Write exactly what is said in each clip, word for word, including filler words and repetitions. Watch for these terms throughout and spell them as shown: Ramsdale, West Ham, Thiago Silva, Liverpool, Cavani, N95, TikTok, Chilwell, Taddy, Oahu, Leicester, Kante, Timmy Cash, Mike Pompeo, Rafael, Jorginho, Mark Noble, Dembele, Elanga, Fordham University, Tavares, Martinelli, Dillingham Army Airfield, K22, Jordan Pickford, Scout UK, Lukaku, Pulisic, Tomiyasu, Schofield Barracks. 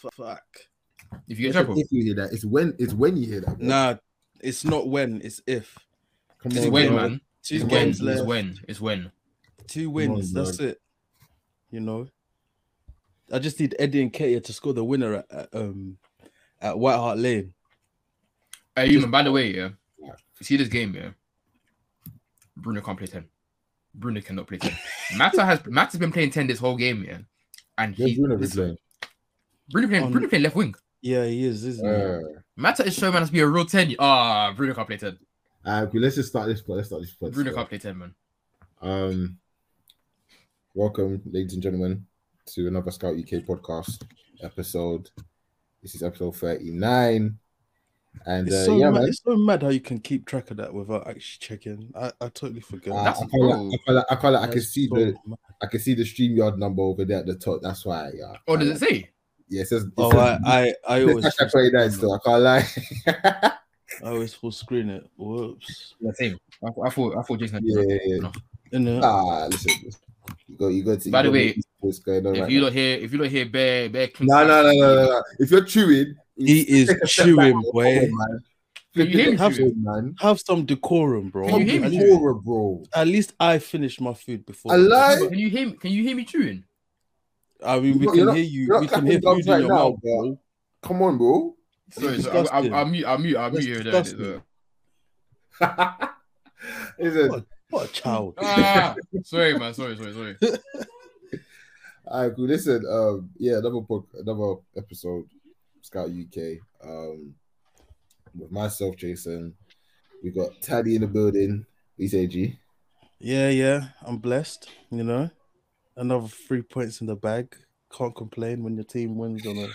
Fuck. If you get trouble, if you hear that, it's when it's when you hear that. Bro. Nah, it's not when. It's if. Come it's on, when, bro. man. Two it's games when, left. It's when. It's when. Two wins. On, that's bro. it. You know. I just need Eddie Nketiah to score the winner at, at um at White Hart Lane. Hey, human. By the way, yeah. You see this game, yeah. Bruno can't play ten. Bruno cannot play ten. Matta has Matta's been playing ten this whole game, yeah. And yeah, he, Bruno is playing. Bruno playing, um, Bruno playing left wing. Yeah, he is, isn't uh, he? Matta is showing man to be a real ten. Ah, oh, Bruno can't play ten. Uh, okay, let's just start this play. Let's start this play. Bruno can't play ten, man. Um, welcome, ladies and gentlemen, to another Scout U K podcast episode. This is episode thirty-nine. And it's, uh, so yeah, mad, it's so mad how you can keep track of that without actually checking. I, I totally forgot. Uh, I can't like, I, like, I, like, I can see so the mad. I can see the StreamYard number over there at the top. That's why. Yeah. Oh, does it say? Yeah, it says. It oh, says, I I, I always I play that still. I can't lie. I always full screen it. Whoops. Yeah, same. I, I thought I thought Jason. Yeah, yeah, yeah. No. Ah, listen. You go. You go to. By the way, what's going on? If right you don't hear, if you don't hear, bear, bear. No, no, no, no, no, no. If you're chewing. He is chewing, boy. Have some decorum, bro. Can you hear me? Bro. At least I finished my food before. I lied. Can you hear me? Can you hear me chewing? I mean, we you're can not, hear you. We can hear you right now, mouth, bro. Come on, bro. Sorry, so I'm, I'm mute. I'm mute. I'm mute. Here what, what a child. Ah, sorry, man. Sorry, sorry, sorry. All right, cool. Listen, um, yeah, another book, another episode. Scout U K, um, with myself, Jason. We got Taddy in the building. He's A G. Yeah, yeah, I'm blessed. You know, another three points in the bag. Can't complain when your team wins on a,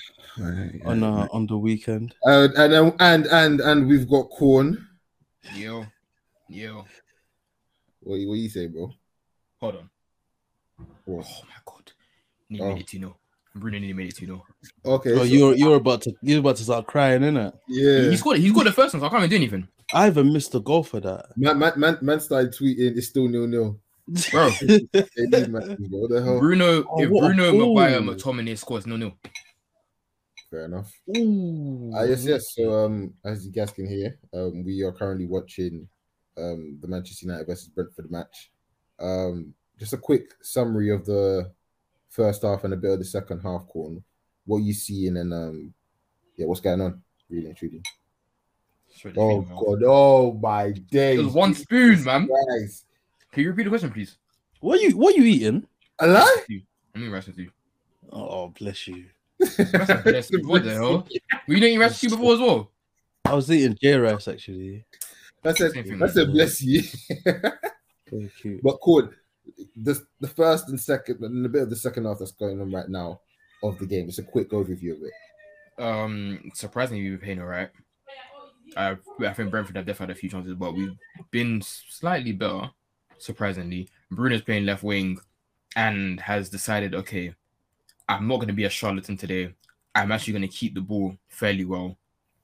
right, yeah, on a, right. on the weekend. Uh, and and and and we've got Corn. Yo, yo. What what you say, bro? Hold on. What? Oh my god! Need oh. minute, you know. Bruno need a minute, you know. Okay, so so you're you're about to you're about to start crying, innit? Yeah, he's got he's got the first one, so I can't even do anything. I even missed a goal for that. Man, man, man, man started tweeting. It's still nil nil, bro. What the hell? Bruno, oh, if Bruno Maguire McTominay scores nil nil. Fair enough. Ooh. Uh, yes, yes. So um, as you guys can hear, um, we are currently watching um the Manchester United versus Brentford match. Um, just a quick summary of the first half and a bit of the second half, Corner. What you seeing and um, yeah, what's going on? Really intriguing. Really oh god, man. Oh my days! It was one spoon, Jesus man. Christ. Can you repeat the question, please? What are you what are you eating? A lie? I'm eating rice with you. Oh bless you. Bless you. What the hell? Were you doing rice with you before as well? I was eating J rice actually. That's a Same that's a bless you. Very cute. But cool. The, the first and second and a bit of the second half that's going on right now of the game. It's a quick overview of it. Um, surprisingly, we've been playing all right. I, I think Brentford have definitely had a few chances, but we've been slightly better, surprisingly. Bruno's playing left wing and has decided, okay, I'm not going to be a charlatan today. I'm actually going to keep the ball fairly well.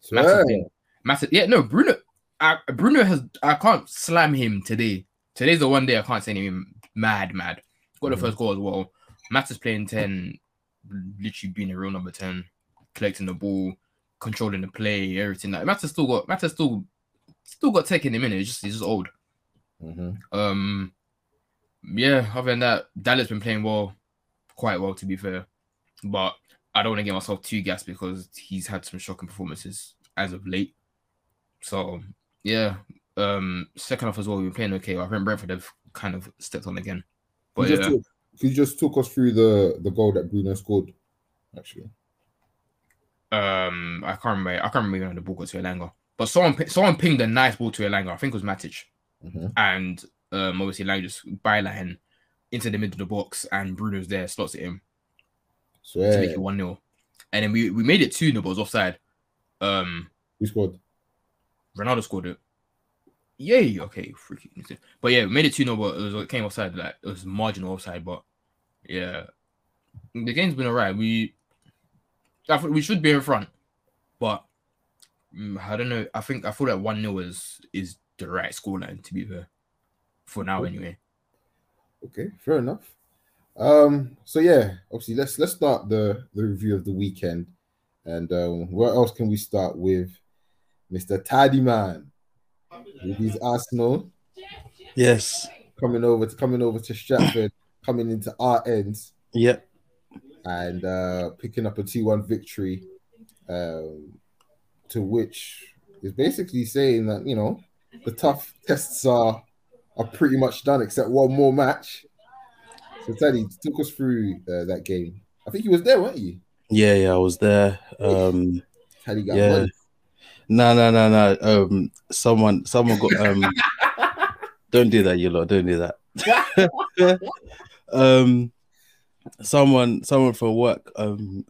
Sure. Massive thing. Massive, yeah, no, Bruno, I, Bruno has, I can't slam him today. Today's the one day I can't say anything. Mad, mad. Got the mm-hmm. first goal as well. Matta's playing ten, literally being a real number ten, collecting the ball, controlling the play, everything. Like Matta's still got Matta's still still got tech in him, innit? It's just he's just old. Mm-hmm. Um, yeah. Other than that, Dallas been playing well, quite well to be fair. But I don't want to get myself too gassed because he's had some shocking performances as of late. So yeah. Um, second half as well, we've been playing okay. I think Brentford have kind of stepped on again. But could you, yeah. talk, could you just talk us through the, the goal that Bruno scored? Actually, um, I can't remember. I can't remember when the ball got to Elanga, but someone someone pinged a nice ball to Elanga. I think it was Matic, mm-hmm. and um, obviously Elanga just byline into the middle of the box, and Bruno's there, slots at him Swear. to make it one nil, and then we, we made it two nil, but it was offside. Um, who scored? Ronaldo scored it. Yay, okay, freaky. But yeah, we made it two nil, but it, was, it came offside. Like, it was marginal offside, but yeah. The game's been all right. We I think we should be in front, but I don't know. I think I feel like one nil is, is the right scoreline, to be fair. For now, anyway. Okay, fair enough. Um, so yeah, obviously, let's let's start the, the review of the weekend. And um, where else can we start with Mister Taddy Man? He's Arsenal. Yes. Coming over to coming over to Stratford, coming into our ends. Yep. And uh, picking up a two one victory, um, to which is basically saying that, you know, the tough tests are are pretty much done except one more match. So Teddy, took us through uh, that game. I think you was there, weren't you? Yeah, yeah, I was there. Um, Teddy got yeah. money. No, no, no, no. Um, someone, someone got. Um, don't do that, you lot. Don't do that. um, someone, someone for work. Um,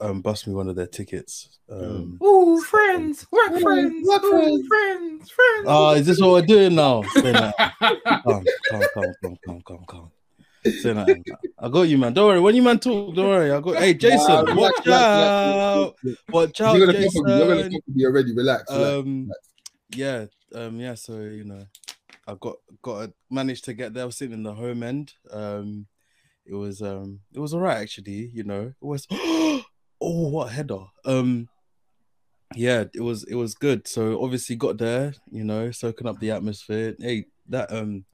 um, bust me one of their tickets. Um, Ooh, friends, work friends, work friends, friends, friends. Oh, is this what we're doing now? Come, come, come, come, come, come, come. Say nothing. I got you, man. Don't worry. When you man talk, don't worry. I got. Hey, Jason, nah, relax, watch relax, out. Relax, relax. Watch out, you're gonna Jason. You're gonna talk to me already. Relax. Um, relax. Yeah. Um. Yeah. So you know, I got got a, managed to get there. I was sitting in the home end. Um, it was um, it was alright actually. You know, it was. Oh, what a header. Um, yeah, it was it was good. So obviously got there. You know, soaking up the atmosphere. Hey, that um.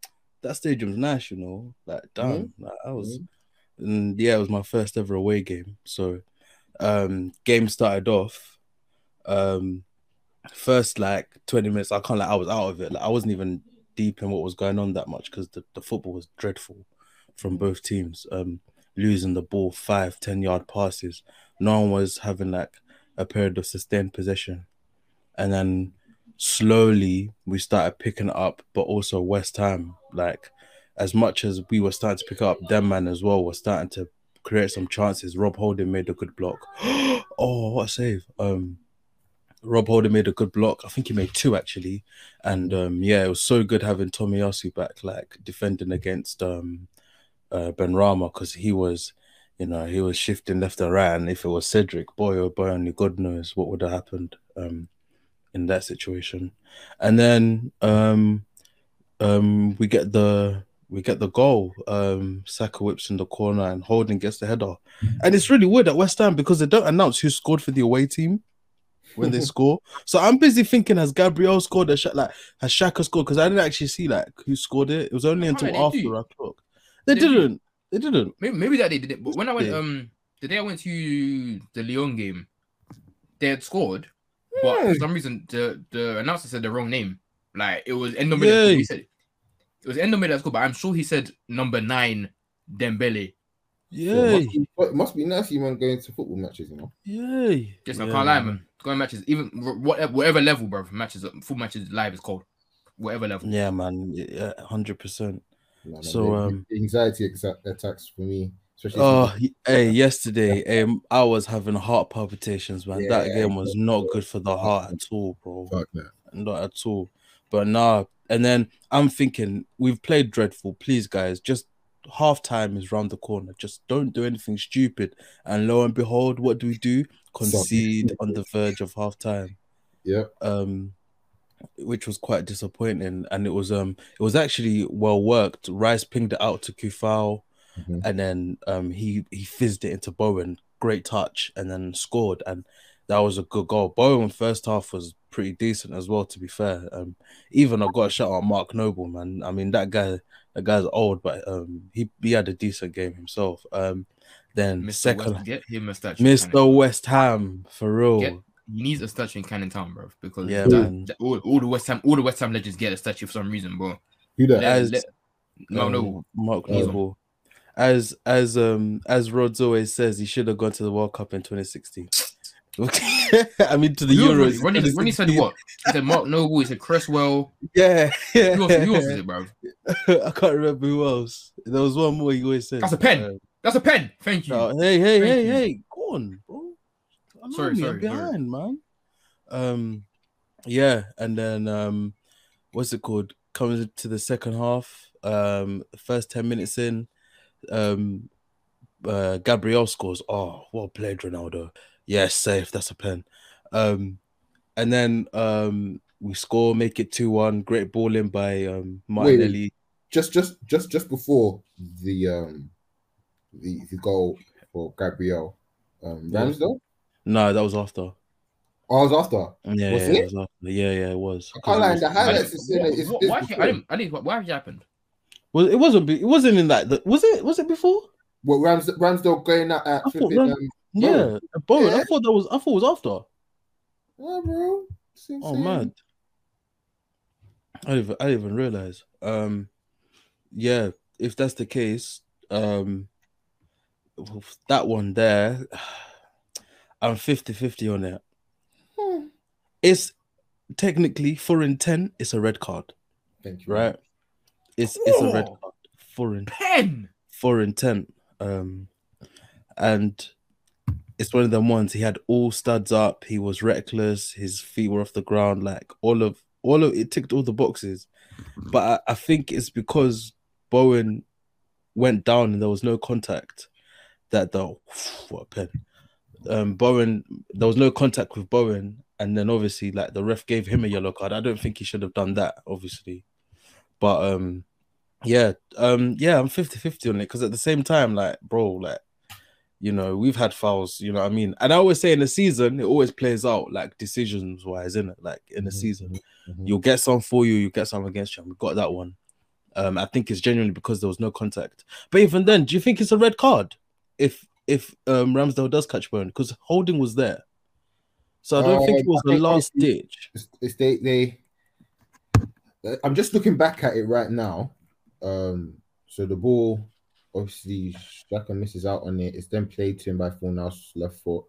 That stadium's nice, you know. Like, damn, mm-hmm. like, I was, mm-hmm. and yeah, it was my first ever away game. So, um, game started off, um, first like twenty minutes. I can't like I was out of it. Like, I wasn't even deep in what was going on that much because the, the football was dreadful from both teams. Um, losing the ball, five, ten yard passes. No one was having like a period of sustained possession, and then. Slowly we started picking it up, but also West Ham, like as much as we were starting to pick up, them man as well were starting to create some chances. Rob Holding made a good block. Oh, what a save. Um, Rob Holding made a good block. I think he made two actually. And um, yeah, it was so good having Tomiyasu back, like defending against um, uh, Benrahma, because he was, you know, he was shifting left and right. And if it was Cedric, boy, oh boy, only God knows what would have happened. Um, in that situation. And then um um we get the we get the goal. Um Saka whips in the corner and Holding gets the header. And it's really weird at West Ham because they don't announce who scored for the away team when they score. So I'm busy thinking, has Gabriel scored a shot, like has Saka scored? Because I didn't actually see like who scored it. It was only until after I clocked. They didn't. They didn't. Maybe, maybe that they did it. But when I went yeah. um the day I went to the Lyon game, they had scored. But for some reason, the, the announcer said the wrong name. Like, it was Endo Miller. He said it was Endo Miller, but I'm sure he said number nine, Dembele. Yeah, so it must be nice, you man, going to football matches, you know. Yay. Just, yeah, I can't lie, man. Going matches, even whatever, whatever level, bro. Matches, full matches live is called whatever level. Yeah, man, yeah, hundred percent. So um, anxiety attacks for me. Especially oh, hey, yesterday, um, I was having heart palpitations, man. Yeah, that game was not good for the heart at all, bro. Fuck that. Not at all. But nah, and then I'm thinking, we've played dreadful. Please, guys, just halftime is round the corner. Just don't do anything stupid. And lo and behold, what do we do? Concede on the verge of halftime. Yeah. Um, which was quite disappointing. And it was um, it was actually well worked. Rice pinged it out to Kufau. Mm-hmm. And then um, he he fizzed it into Bowen, great touch, and then scored, and that was a good goal. Bowen first half was pretty decent as well, to be fair. Um, even I got a shout out Mark Noble, man. I mean that guy, that guy's old, but um, he he had a decent game himself. Um, then Mister second, West, get him a statue, Mister West Ham for real. Get, he needs a statue in Canning Town, bro, because yeah, that, that, all, all the West Ham, all the West Ham legends get a statue for some reason, bro. Who that? Let, let, no, um, no, Mark Noble. As as um as Rhodes always says, he should have gone to the World Cup in twenty sixteen. I mean to the you Euros. When he, when he said what? He said Mark Noble, he said Cresswell. Yeah, yeah. Who else, who else is it, bro? I can't remember who else. There was one more he always said. That's a pen. Uh, That's a pen. Thank you. No, hey, hey, Thank hey, you. hey, go on, bro. I'm sorry, sorry, I'm behind, sorry. man. Um, yeah, and then um, what's it called? Coming to the second half. Um, first ten minutes in. Um, uh, Gabriel scores. Oh, well played, Ronaldo. Yes, safe. That's a pen. Um, and then um, we score, make it two one. Great ball in by um, Martinelli. Wait, just, just, just, just before the um, the, the goal for Gabriel, um, Ramsdale. No, that was after. Oh, it was after. Yeah, was yeah, it? It was after. yeah, yeah, it was. I can't lie. The highlights is saying it's. Why? I didn't. I didn't. Why did it happen? Well, it wasn't. It wasn't in that. Was it? Was it before? Well, Rams, Ramsdale going out at. I thought, Ram, um, yeah, Bowen. Bowen. Yeah. I thought that was. I thought it was after. Yeah, bro. Oh man. I didn't. Even, I didn't even realize. Um, yeah. If that's the case, um, that one there, I'm fifty fifty on it. Hmm. It's technically for intent, it's a red card. Thank you. Right? It's oh, it's a red card. For in, pen. For intent. Um, and it's one of them ones. He had all studs up, he was reckless, his feet were off the ground, like all of all of it ticked all the boxes. But I, I think it's because Bowen went down and there was no contact. That the what a pen. Um, Bowen, there was no contact with Bowen, and then obviously, like the ref gave him a yellow card. I don't think he should have done that, obviously. But um, yeah, um, yeah, I'm fifty fifty on it because at the same time, like, bro, like, you know, we've had fouls, you know what I mean? And I always say in the season, it always plays out like decisions wise, isn't it? Like, in the mm-hmm. season, mm-hmm. you'll get some for you, you get some against you, and we got that one. Um, I think it's genuinely because there was no contact. But even then, do you think it's a red card if if um, Ramsdale does catch Bowen? Because Holding was there, so I don't uh, think it was I the last it's, ditch. It's, it's they, they, I'm just looking back at it right now. Um, so the ball, obviously, Saka misses out on it. It's then played to him by Fornals left foot.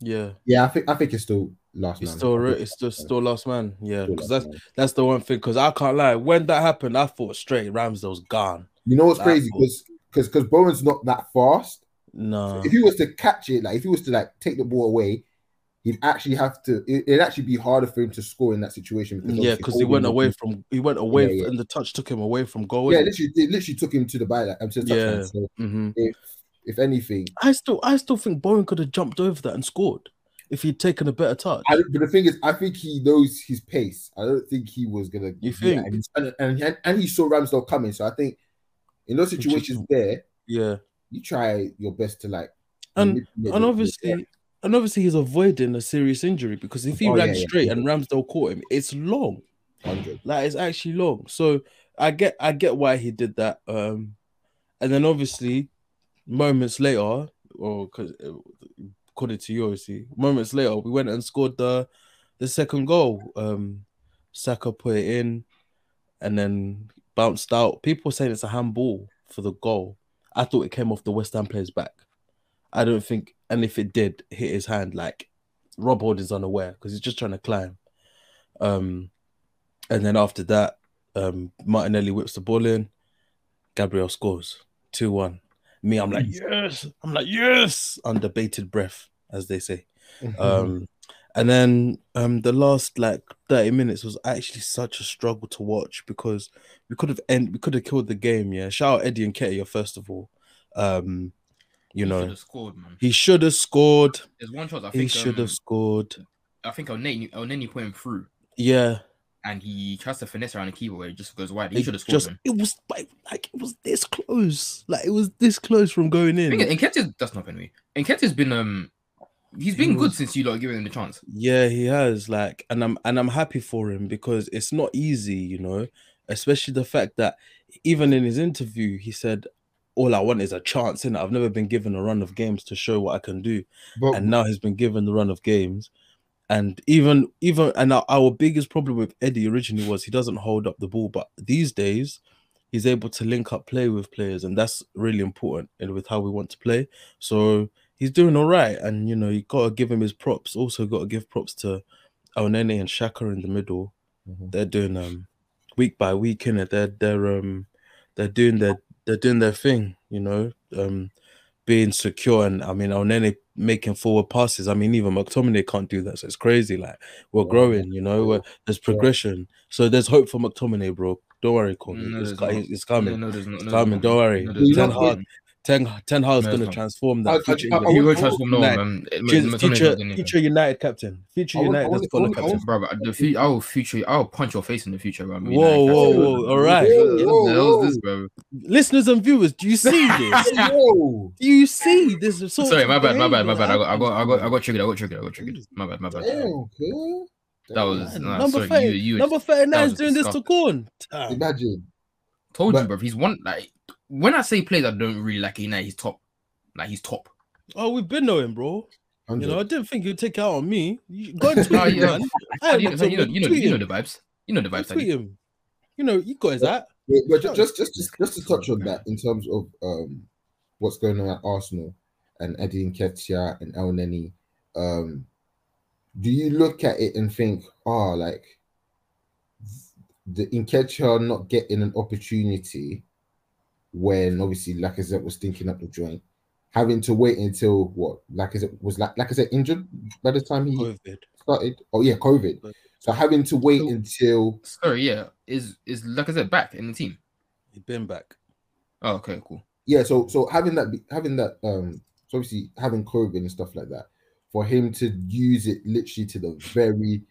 Yeah, yeah, I think I think it's still last. It's man. still it's still still last man. Yeah, because that's man. that's the one thing. Because I can't lie, when that happened, I thought straight Ramsdale's gone. You know what's like, crazy? Because because because Bowen's not that fast. No, so if he was to catch it, like if he was to like take the ball away, he'd actually have to. It, it'd actually be harder for him to score in that situation. Because yeah, because he went away from. He went away, yeah, yeah. From, and the touch took him away from goal. Yeah, literally, it literally took him to the byline. Like, to the yeah. So mm-hmm. if if anything, I still, I still think Bowen could have jumped over that and scored if he'd taken a better touch. I, but the thing is, I think he knows his pace. I don't think he was gonna. You think? Yeah, and, and and and he saw Ramsdale coming, so I think in those situations there, yeah. You try your best to like, and and obviously, and obviously he's avoiding a serious injury because if he oh, ran yeah, straight yeah. and Ramsdale caught him, it's long, one hundred Like it's actually long. So I get, I get why he did that. Um, and then obviously, moments later, or because according to you, obviously, moments later we went and scored the the second goal. Um, Saka put it in, and then bounced out. People saying it's a handball for the goal. I thought it came off the West Ham player's back. I don't think, and if it did, hit his hand, like Rob Holding's unaware because he's just trying to climb. Um, and then after that, um, Martinelli whips the ball in. Gabriel scores two one. Me, I'm like, yes. I'm like, yes. Under bated breath, as they say. Mm-hmm. Um, and then um, the last like thirty minutes was actually such a struggle to watch because we could have end, we could have killed the game. Yeah, shout out Eddie Nketiah first of all. Um, you he know, should have scored, man. He should have scored. There's one chance I think he should have um, scored. I think Elneny Elneny put him through. Yeah, and he tries to finesse around the keeper where it just goes wide. He should have scored. Just, it was like, like it was this close. Like it was this close from going in. Nketiah that's not been me. Nketiah's been um. He's been he was, good since you lot giving him the chance. Yeah, he has. Like, and I'm and I'm happy for him because it's not easy, you know. Especially the fact that even in his interview, he said, "All I want is a chance, innit? I've never been given a run of games to show what I can do." But, and now he's been given the run of games. And even even and our, our biggest problem with Eddie originally was he doesn't hold up the ball, but these days he's able to link up play with players, and that's really important and with how we want to play. So he's doing all right, and you know you gotta give him his props. Also, gotta give props to Elneny and Saka in the middle. Mm-hmm. They're doing um week by week in it. They're they're um they're doing their they're doing their thing. You know, um being secure and I mean Elneny making forward passes. I mean even McTominay can't do that. So it's crazy. Like we're yeah. growing. You know, we're, there's progression. Yeah. So there's hope for McTominay, bro. Don't worry, Colin. No, it's, it's coming. No, no, it's coming. No, Don't worry. No, Ten Hag. Ten Ten Hag's no, going to transform that. I, I, I, I, he will transform Norman. Future, future United captain. Future I would, United I would, I would, captain. Brother, the fe- I will future. I will punch your face in the future. Bro. I mean, whoa, like, whoa, whoa! All right, whoa, whoa, whoa. This, bro? Listeners and viewers, do you see this? Do you see this? Sort Sorry, my bad, my bad, my bad. I got, I got, I got, I got triggered. I got triggered. I got triggered. My bad, my bad. Okay. That was nah, number sorry, you, you number thirty-nine is doing disgusting. This to Corn. Damn. Imagine. Told but, you, bro. He's one like when I say players I don't really like. United, he's top. Like he's top. Oh, we've been knowing, bro. one hundred. You know, I didn't think you'd take out on me. Go and tweet no, him, man. I you, know, you, know, you, know, you know the vibes. You know the vibes. Tweet him. You know you guys that. Wait, wait, just, just, just, just, just to touch on that in terms of um what's going on at Arsenal and Eddie Nketiah and Elneny. Um, do you look at it and think, oh, like the Nketiah not getting an opportunity when obviously Lacazette was stinking up the joint, having to wait until what Lacazette was like, Lacazette injured by the time he COVID. started. Oh yeah, COVID. COVID. So having to wait so, until. Sorry, yeah, is is Lacazette back in the team? He's been back. Oh, okay, cool. Yeah, so so having that having that um, so obviously having COVID and stuff like that. For him to use it literally to the very,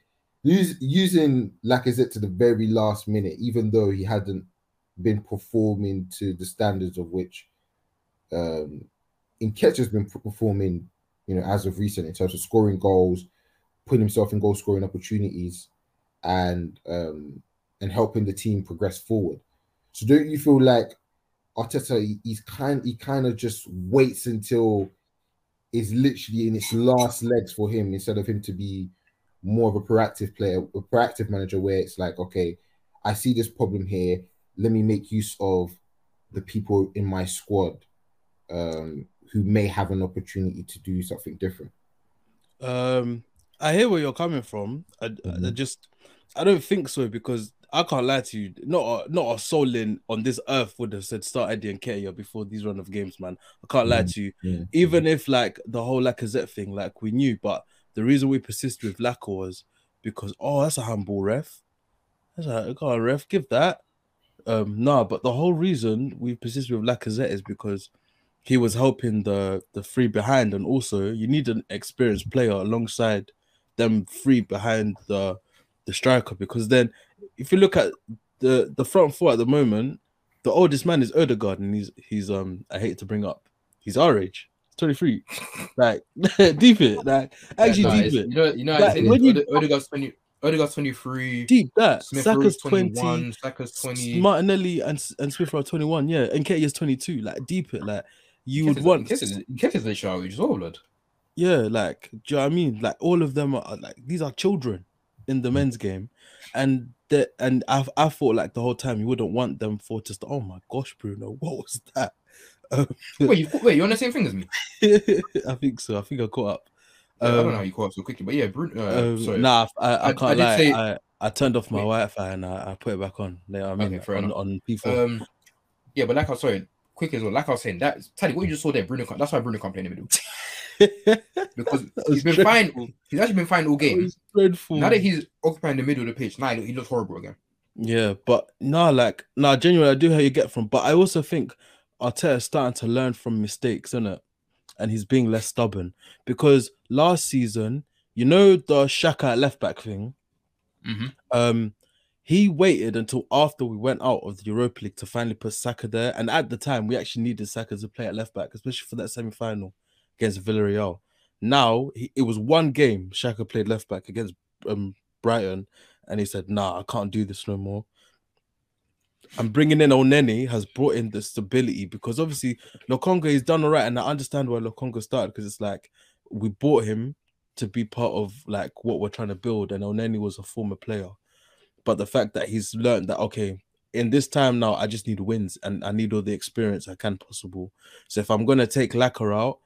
use, using Lacazette to the very last minute, even though he hadn't been performing to the standards of which um, Nketiah's been performing, you know, as of recent in terms of scoring goals, putting himself in goal scoring opportunities, and um, and helping the team progress forward. So, don't you feel like Arteta? He, he's kind, he kind of just waits until. Is literally in its last legs for him instead of him to be more of a proactive player, a proactive manager where it's like, okay, I see this problem here. Let me make use of the people in my squad um, who may have an opportunity to do something different. Um, I hear where you're coming from. I, mm-hmm. I just, I don't think so because I can't lie to you. Not a, not a soul in on this earth would have said start Eddie Nketiah before these run of games, man. I can't lie to you. Yeah, Even yeah. if like the whole Lacazette thing, like we knew, but the reason we persisted with Lacazette was because oh, that's a handball, ref. That's a God, ref, give that. Um, nah, but the whole reason we persisted with Lacazette is because he was helping the the three behind, and also you need an experienced player alongside them three behind the the striker because then. If you look at the, the front four at the moment, the oldest man is Odegaard, and he's he's um I hate to bring up, he's our age, twenty-three, like deep it, like actually yeah, no, deep it. You know, you know, like, when you, Odegaard's twenty, Odegaard's twenty-three, deep that. Saka's twenty-one, Saka's twenty, Martinelli and and Smith are twenty-one, yeah, and Nketiah's twenty-two, like deep it, like you would want. Nketiah's the shower age as well, lad. Yeah, like do you know what I mean? Like all of them are like these are children in the men's game, and. That, and I I thought like the whole time you wouldn't want them for just oh my gosh Bruno what was that um, wait you, wait you're on the same thing as me. I think so I think I caught up um, I don't know how you caught up so quickly but yeah Bruno uh, um, sorry. Nah I, I, I can't I lie say... I, I turned off my wait. Wi-Fi and I, I put it back on you know what I mean okay, on, on P four um, yeah but like I was sorry quick as well like I was saying that Taddy what you just saw there Bruno that's why Bruno can't play in the middle. Because he's been dreadful. fine. He's actually been fine all game. Now that he's occupying the middle of the pitch, now he looks horrible again. Yeah, but nah, like nah, genuinely, I do how you get from. But I also think Arteta's starting to learn from mistakes, isn't it? And he's being less stubborn because last season, you know, the Saka left back thing. Mm-hmm. Um, he waited until after we went out of the Europa League to finally put Saka there, and at the time, we actually needed Saka to play at left back, especially for that semi-final. Against Villarreal. Now, he, it was one game Saka played left back against um, Brighton and he said, nah, I can't do this no more. And bringing in Elneny has brought in the stability because obviously Lokonga is done all right and I understand why Lokonga started because it's like we bought him to be part of like what we're trying to build and Elneny was a former player. But the fact that he's learned that, okay, in this time now, I just need wins and I need all the experience I can possible. So if I'm going to take Lacazette out,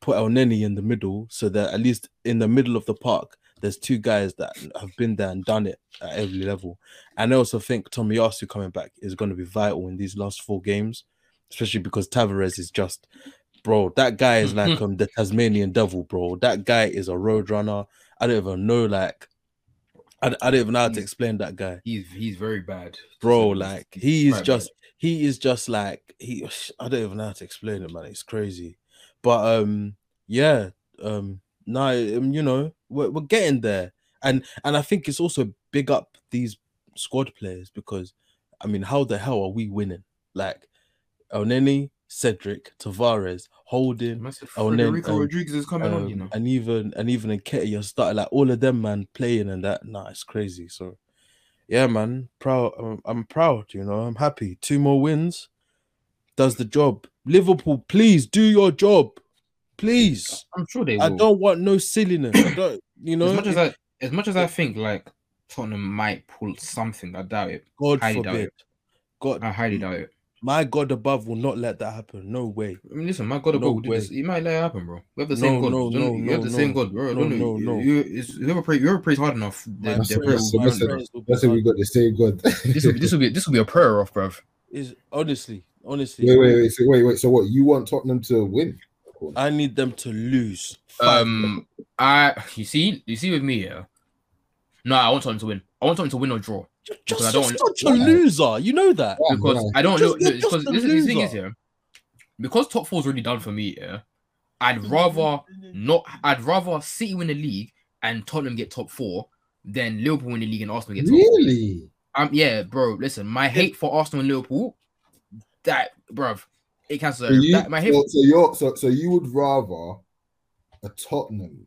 put Elneny in the middle so that at least in the middle of the park, there's two guys that have been there and done it at every level. And I also think Tomiyasu coming back is going to be vital in these last four games, especially because Tavares is just, bro, that guy is like um, the Tasmanian devil, bro. That guy is a road runner. I don't even know, like, I, I don't even know how he's, to explain that guy. He's he's very bad. Bro, like, he's just, he is just like, he, I don't even know how to explain it, man. It's crazy. But um, yeah, um, no, you know, we're, we're getting there. And and I think it's also big up these squad players, because, I mean, how the hell are we winning? Like, Elneny, Cedric, Tavares, Holding, Federico and, Rodriguez is coming um, on, you know, and even and even Nketiah started, like all of them, man, playing and that. Nah, it's crazy. So, yeah, man, proud. I'm, I'm proud. You know, I'm happy. Two more wins, does the job. Liverpool, please do your job, please. I'm sure they will. I don't want no silliness. I don't, you know, as much as I, as much as I think like Tottenham might pull something, I doubt it. God highly forbid. Doubt it. God, I highly doubt it. My God above will not let that happen. No way. I mean, listen, my God above, no he might let it happen, bro. We have the same no, God. No, no, we have the no, same God, bro. No, don't no, no. You, you, you ever pray, you ever pray hard enough. Then that's it. We got the same God. This will be, this will be, this will be a prayer off, bro. Is honestly, honestly. Wait, wait, wait. So wait, wait. So what? You want Tottenham to win? I need them to lose. Five. Um, I. You see, you see with me, yeah. No, I want Tottenham to win. I want Tottenham to win or draw. You're just I don't you're want... such a loser. You know that. Yeah, because yeah. I don't know. Because the thing is, yeah, because top four is already done for me, yeah, I'd rather not. I'd rather City win the league and Tottenham get top four than Liverpool win the league and Arsenal get top four. Really? Um, yeah, bro. Listen, my hate for Arsenal and Liverpool, that, bro, it cancels. So you, that, my hate. So, so you're so so you would rather a Tottenham.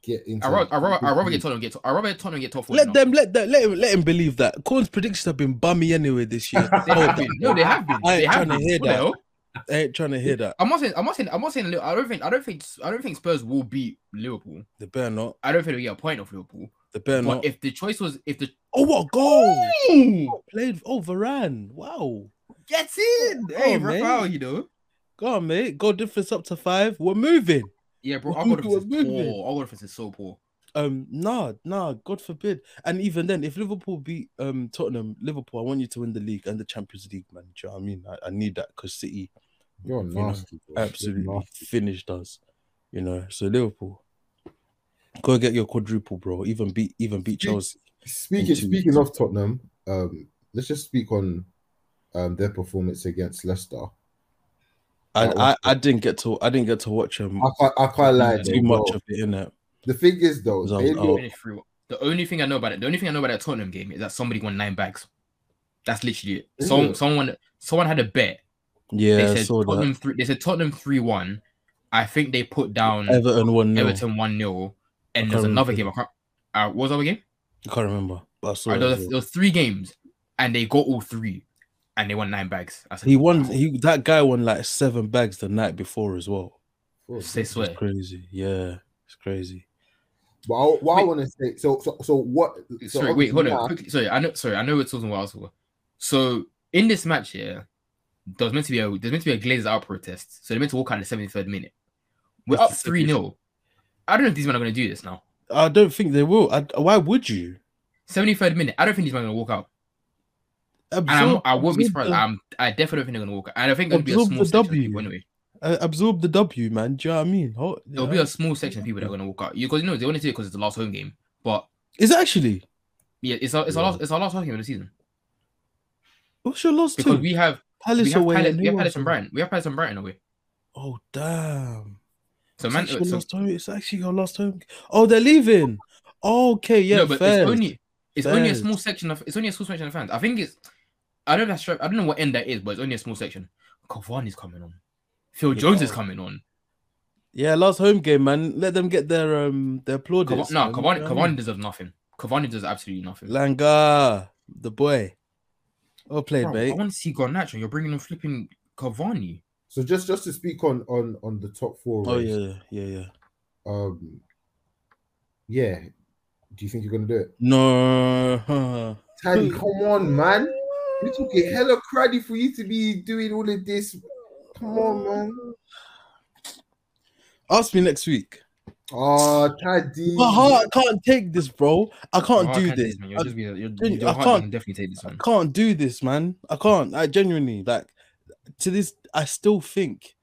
Get into I rather, I rather, I rather get Tottenham get. To, I rather Tottenham get top four. Let now. them, let them, let him, let him believe that. Corn's predictions have been bummy anyway this year. they oh, been, no, they have been. I ain't they trying have to been. hear that. I ain't trying to hear that. I'm not saying. I'm not saying. I'm not saying. I don't think. I don't think. I don't think Spurs will beat Liverpool. They better not. I don't think they'll get a point off Liverpool. They better but not. If the choice was, if the oh what a goal oh, played oh Varane, wow, gets in. Oh, hey, Rafael, you know, go on, mate. Goal difference up to five. We're moving. Yeah, bro, our goal defense is poor. Our goal defense is so poor. Um, nah, nah, God forbid. And even then, if Liverpool beat um Tottenham, Liverpool, I want you to win the league and the Champions League, man. Do you know what I mean? I, I need that because City You're you nasty, know, absolutely You're nasty. finished us, you know. So Liverpool, go get your quadruple, bro. Even beat even beat Speak, Chelsea. Speaking speaking of Tottenham, um, let's just speak on um their performance against Leicester. And I, I didn't get to I didn't get to watch him. I can't, I can't lie. Too though, much bro. of it, innit? The thing is, though, so, oh. the only thing I know about it, the only thing I know about that Tottenham game is that somebody won nine bags. That's literally it. Some yeah. someone someone had a bet. Yeah, they said I saw Tottenham that. three. They said Tottenham three one. I think they put down Everton one nil. Everton one nil. And there's another remember. game. I can't. Uh, what was the other game? I can't remember. But I saw right, there, was, there was three games, and they got all three. And they won nine bags. I said, he won. Wow. He that guy won like seven bags the night before as well. They swear. It's crazy. Yeah, it's crazy. But I, what wait. I want to say. So, so, so what? So sorry, wait, hold now... on. Quickly, sorry, I know. Sorry, I know we're talking about Arsenal. So in this match here, there's meant to be a there's meant to be a glazed out protest. So they're meant to walk out in the seventy-third minute. We're That's up three nil. I don't know if these men are going to do this now. I don't think they will. I, why would you? seventy-third minute. I don't think these men are going to walk out. Absorb, I won't be surprised. The, I'm, I definitely think they're gonna walk. And I think there'll be a small section of people anyway. Uh, absorb the W, man. Do you know what I mean? How, there'll yeah. be a small section of people that are gonna walk out. You, cause you know they want to do it because it's the last home game. But is it actually? Yeah, it's our, it's yeah. our last, it's our last home game of the season. What's your last? Because two? we have Palace we have away. Palace, we have Palace and Brighton. We have Palace and Brighton away. Oh damn! So it's man, actually so, last home, it's actually your last home. Oh, they're leaving. Oh, okay, yeah, no, but fair. it's only it's fair. only a small section of it's only a small section of fans. I think it's. I don't know. If that's, I don't know what end that is, but it's only a small section. Cavani's coming on. Phil yeah. Jones is coming on. Yeah, last home game, man. Let them get their um their plaudits. No, Cavani, Cavani deserves nothing. Cavani does absolutely nothing. Langa, the boy. Oh, play, babe. I want to see Garnacho. You're bringing on flipping Cavani. So just just to speak on on on the top four. Oh race, yeah, yeah, yeah. Um, yeah. Do you think you're gonna do it? No. Taddy, come on, man. We took it hella cruddy for you to be doing all of this. Come on, man. Ask me next week. Oh, Taddy. My heart can't take this, bro. I can't do this. I can't definitely take this, man. I can't do this, man. I can't. I genuinely, like, to this, I still think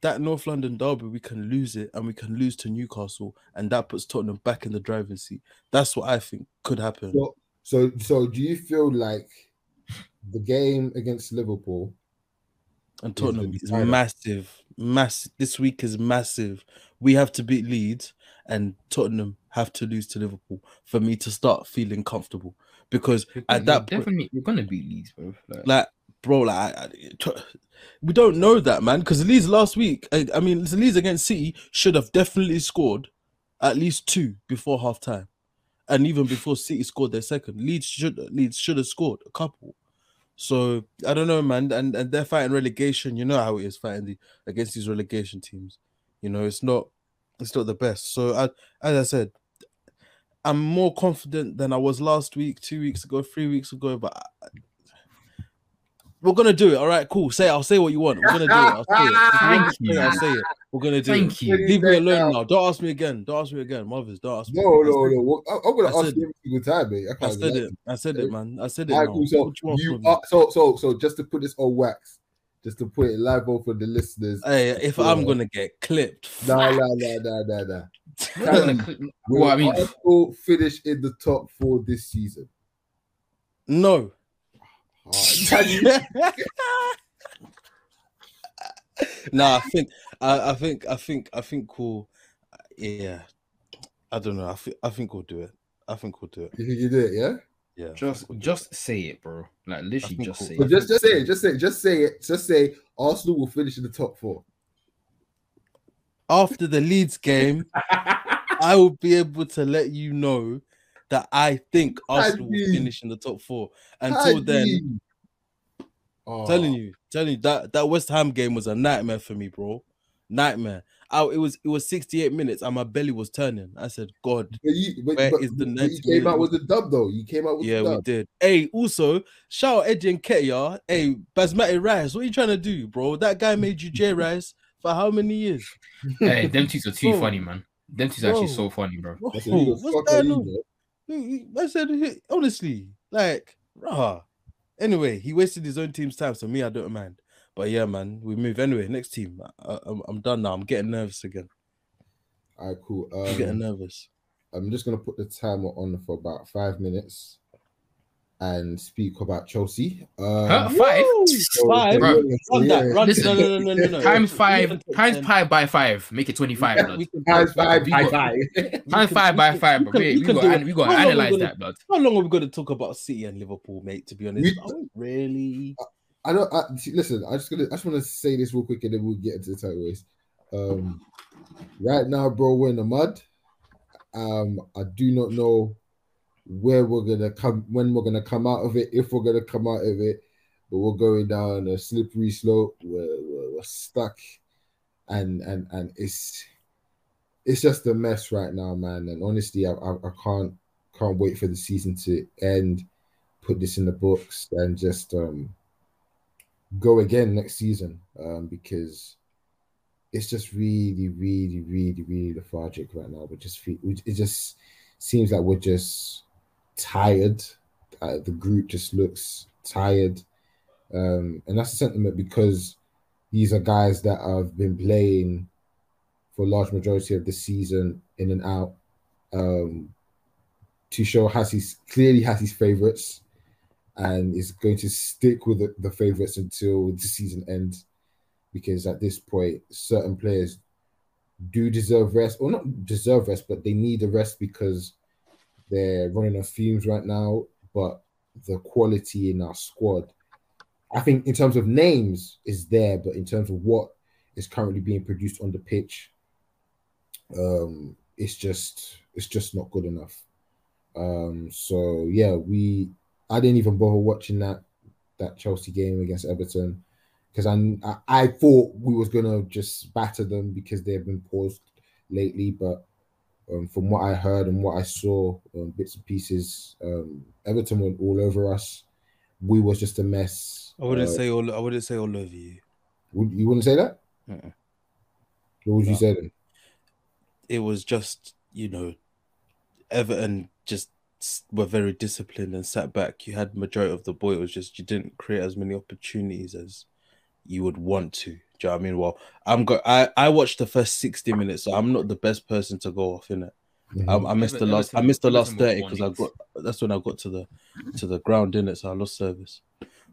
that North London derby, we can lose it and we can lose to Newcastle and that puts Tottenham back in the driving seat. That's what I think could happen. So, so, so do you feel like the game against Liverpool and Tottenham is massive. Massive. This week is massive. We have to beat Leeds and Tottenham have to lose to Liverpool for me to start feeling comfortable. Because you're at that point... Definitely, you're going to beat Leeds, bro. Like, like bro, like... I, I, we don't know that, man. Because Leeds last week... I, I mean, Leeds against City should have definitely scored at least two before half-time. And even before City scored their second. Leeds should Leeds should have scored a couple. So, I don't know, man. And, and they're fighting relegation. You know how it is fighting the, against these relegation teams. You know, it's not... It's not the best. So, I, as I said, I'm more confident than I was last week, two weeks ago, three weeks ago. But I, we're going to do it. All right, cool. Say I'll say what you want. We're going to do it. I'll say it. Thank you. I'll say it. We're going to do Thank it. You. Leave me alone now. Don't ask me again. Don't ask me again. Mothers, don't ask me. No, no, no. I'm going to ask you every single time, mate. I, can't I said it. I said it, man. I said it. Right, cool. So, you you are, so, so, so just to put this on wax, just to put it live over for the listeners. Hey, if yeah. I'm gonna get clipped. Nah, nah, nah, nah, nah, nah. Callum, will what I mean? Arsenal finish in the top four this season? No. Oh, nah, I think, I, I think, I think, I think we'll, yeah. I don't know. I think, I think we'll do it. I think we'll do it. You think you do it, yeah? Yeah, just just say it, bro. Like literally, just say it. Just just say it. Just say it. Just say it. Just say Arsenal will finish in the top four. After the Leeds game, I will be able to let you know that I think Arsenal I will mean. finish in the top four. Until I then, oh. telling you, telling you that that West Ham game was a nightmare for me, bro. Nightmare. I, it was it was sixty-eight minutes and my belly was turning. I said, God, but you, but, where but, is the next? You came minute? Out with the dub though. You came out with yeah, the dub. Yeah, we did. Hey, also shout out Eddie Nketiah. Hey, Basmati Rice, what are you trying to do, bro? That guy made you J Rice for how many years? Hey, them twos are too bro. funny, man. Them twos are actually so funny, bro. bro. What's that? League, I said honestly, like, rah. Anyway, he wasted his own team's time, so me, I don't mind. But yeah, man, we move anyway. Next team, I, I'm, I'm done now. I'm getting nervous again. All right, cool. Um, I'm getting nervous. I'm just gonna put the timer on for about five minutes and speak about Chelsea. Um, huh? Five, so five. Run yeah. that. Run. Listen, no, no, no, no, no. Times five. Times pi by five. Make it twenty-five. Yeah, blood. Times five by five. Times five by five. But we got we got to analyze that, blood. How long are we gonna talk about City and Liverpool, mate? To be honest, we, I don't really. Uh, I don't I, listen. I just gonna. I just want to say this real quick, and then we'll get into the title race. Um, right now, bro, we're in the mud. Um, I do not know where we're gonna come, when we're gonna come out of it, if we're gonna come out of it. But we're going down a slippery slope. We're, we're, we're stuck, and and and it's it's just a mess right now, man. And honestly, I I, I can't can't wait for the season to end. Put this in the books and just um. go again next season um, because it's just really, really, really, really lethargic right now. We just feel, it just seems like we're just tired. Uh, the group just looks tired, um, and that's a sentiment because these are guys that have been playing for a large majority of the season in and out. Um, Tuchel has his clearly has his favourites. And is going to stick with the, the favourites until the season ends, because at this point, certain players do deserve rest, or not deserve rest, but they need a rest because they're running on fumes right now. But the quality in our squad, I think, in terms of names, is there, but in terms of what is currently being produced on the pitch, um, it's just it's just not good enough. Um, so yeah, we. I didn't even bother watching that that Chelsea game against Everton because I, I I thought we was gonna just batter them because they've been paused lately. But um, from what I heard and what I saw, um, bits and pieces, um, Everton were all over us. We was just a mess. I wouldn't uh, say all. I wouldn't say all over you. Would you wouldn't say that? Uh-uh. What would no. you say then? It was just you know, Everton just. were very disciplined and sat back. You had majority of the ball. It was just you didn't create as many opportunities as you would want to. Do you know what I mean? Well, I'm go. I, I watched the first sixty minutes, so I'm not the best person to go off in it. Mm-hmm. um, I missed the last. I missed the last thirty because I got. That's when I got to the to the ground in it, so I lost service.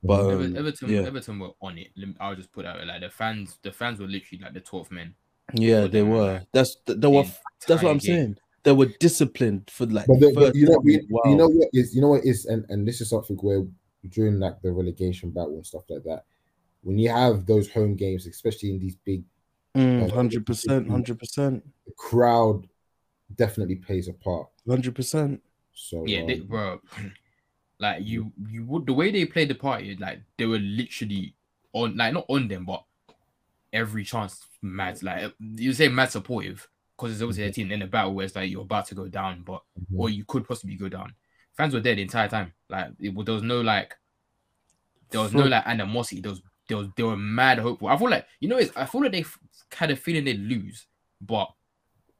But um, Everton, yeah. Everton were on it. I'll just put out like the fans. The fans were literally like the twelfth men. Yeah, they, they were. Like, that's they were. That's what I'm game. saying. They were disciplined for like. But, the, but you know, we, wow. you know what is, you know what is, and, and this is something where during like the relegation battle and stuff like that, when you have those home games, especially in these big, hundred percent, hundred percent, the crowd definitely plays a part. Hundred percent. So yeah, um, they, bro. Like you, you would the way they played the party, like they were literally on, like not on them, but every chance mad. Like you say, mad supportive because it's obviously a team in the battle where it's like you're about to go down, but mm-hmm. or you could possibly go down. Fans were there the entire time. Like it, there was no like, there was no like animosity. There was, there was, they were mad hopeful. I feel like you know, it's I feel like they had a feeling they'd lose, but.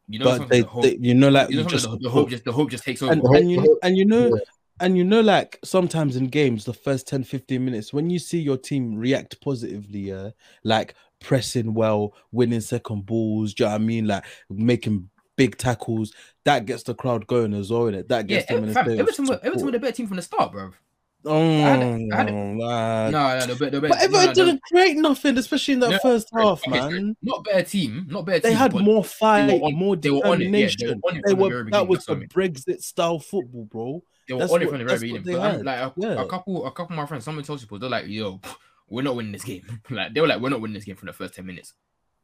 You know, but they, the hope, they, you know, like you know, just, the, the hope just the hope just takes over. And, and you know, and you know, yeah. and you know, like sometimes in games, the first ten, fifteen minutes, when you see your team react positively, yeah, like pressing well, winning second balls, do you know what I mean? Like making big tackles, that gets the crowd going as well, innit? That gets yeah, them in the Everton were Everton were the better team from the start, bro. Oh, I had it, I had it. No, no, no, they're, they're but Everton no, no, didn't no. create nothing, especially in that no, first no, half, okay, man. Not better team, not better. They team, had more fight, they were on, more determination. They were, they were the that was the Brexit style football, bro. They were that's on what, it from the very beginning. But like a, yeah. a couple, a couple of my friends, some of the Chelsea people, they're like, "Yo, we're not winning this game." Like they were like, "We're not winning this game from the first ten minutes."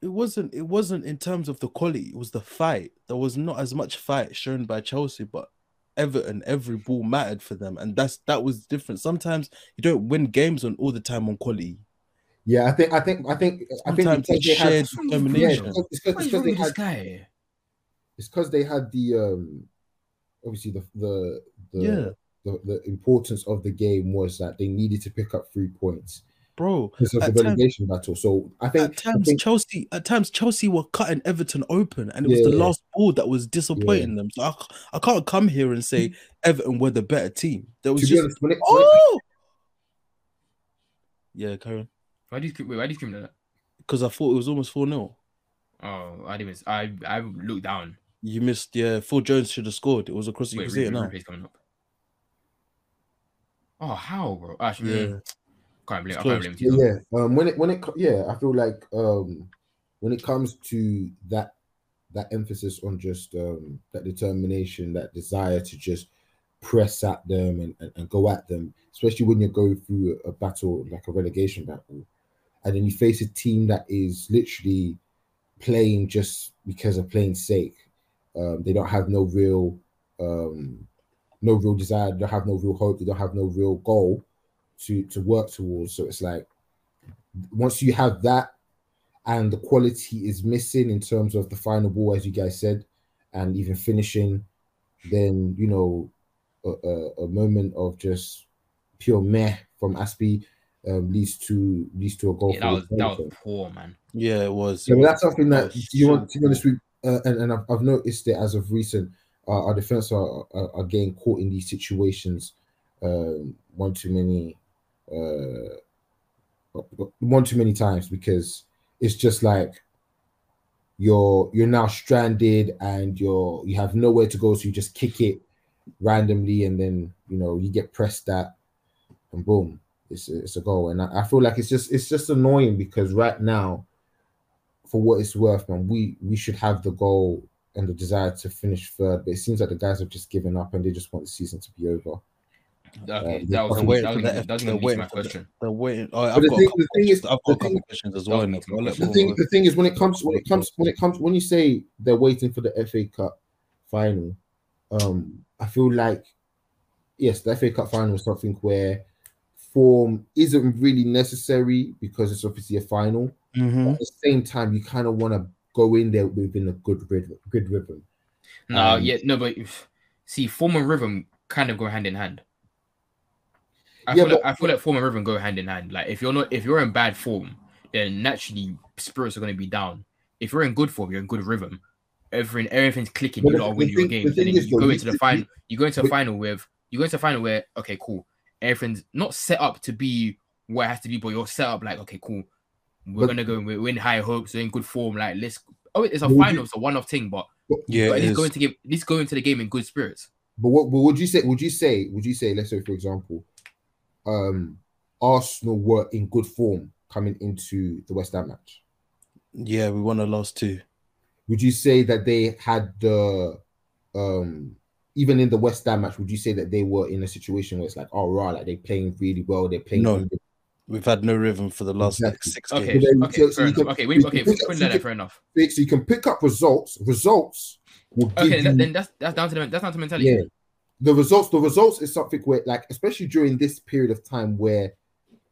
It wasn't. It wasn't in terms of the quality. It was the fight. There was not as much fight shown by Chelsea, but. Everton, every ball mattered for them, and that's that was different. Sometimes you don't win games on all the time on quality. Yeah, I think, I think, I think, Sometimes I think it's they shared had, determination. Yeah, it's because they had, guy? It's because they had the um, obviously the the the, yeah. the the importance of the game was that they needed to pick up three points, bro. Because of the relegation battle. So I think at times I think, Chelsea, at times Chelsea were cutting Everton open, and it was yeah, the yeah. last ball that was disappointing yeah. them. So I, I can't come here and say Everton were the better team. There was to just honest, when it, oh, when it, yeah, Karen. Why do you wait? Why do you scream like that? Because I thought it was almost four nil. Oh, I didn't. Miss, I I looked down. You missed. Yeah, Phil Jones should have scored. It was across. You wait, can see it now. Coming up. Oh, how, bro? Actually. Yeah. Can't believe, I can't believe you. Yeah, um, when it when it yeah, I feel like um, when it comes to that that emphasis on just um, that determination, that desire to just press at them and, and, and go at them, especially when you're going through a battle like a relegation battle, and then you face a team that is literally playing just because of playing sake. Um, they don't have no real, um, no real desire. They don't have no real hope. They don't have no real goal. To, to work towards. So it's like once you have that and the quality is missing in terms of the final ball, as you guys said, and even finishing, then, you know, a, a, a moment of just pure meh from Aspie um, leads to leads to a goal. Yeah, that, was, that was poor, man. Yeah, it was. Yeah, well, that's something that, that you want to be honest with, uh, and, and I've, I've noticed it as of recent, uh, our defence are, are, are getting caught in these situations um, one too many Uh, one too many times, because it's just like you're you're now stranded and you're you have nowhere to go, so you just kick it randomly and then you know you get pressed at and boom, it's it's a goal. And I, I feel like it's just it's just annoying because right now, for what it's worth, man, we we should have the goal and the desire to finish third, but it seems like the guys have just given up and they just want the season to be over. Okay, that was the way my question. The way I've got the thing is, I've got a couple questions as well. The thing, the thing is, when it comes, when it comes, when it comes, when you say they're waiting for the F A Cup final, um, I feel like yes, the F A Cup final is something where form isn't really necessary because it's obviously a final. Mm-hmm. At the same time, you kind of want to go in there within a good rhythm. Good rhythm. No, um, yeah, no, but if, see, form and rhythm kind of go hand in hand. I, yeah, feel but, like, I feel like form and rhythm go hand in hand. Like if you're not, if you're in bad form, then naturally spirits are going to be down. If you're in good form, you're in good rhythm. Everything, everything's clicking. You lot win your game. And then you go into the final. You go into a final with. You go into a final where okay, cool. Everything's not set up to be what it has to be, but you're set up like okay, cool. We're but, gonna go. We're in high hopes. We're in good form. Like let's. Oh, it's a final. It's a one-off thing, but yeah, but at least go into game. At least go into the game in good spirits. But what? But would you say? Would you say? Would you say? Let's say, for example. Um, Arsenal were in good form coming into the West Ham match. Yeah, we won our last two. Would you say that they had the, uh, um, even in the West Ham match, would you say that they were in a situation where it's like, oh, right, like they're playing really well, they're playing... No, really we've had no rhythm for the last exactly. six okay. games. Okay, so, okay, so fair can, okay, we, we okay, we put that fair enough. So you can pick up results, results... Will okay, give that, you, then that's, that's, down to the, that's down to mentality. Yeah. The results, the results is something where, like, especially during this period of time where...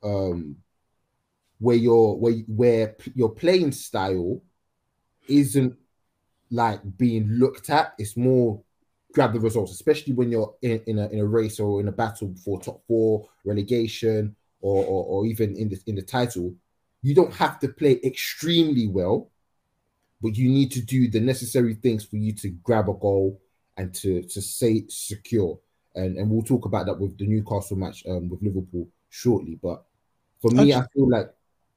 um. Where your where where your playing style isn't like being looked at, it's more grab the results, especially when you're in, in a in a race or in a battle for top four, relegation, or or, or even in the in the title. You don't have to play extremely well, but you need to do the necessary things for you to grab a goal and to to stay secure. And and we'll talk about that with the Newcastle match um, with Liverpool shortly, but. For me, I, just, I feel like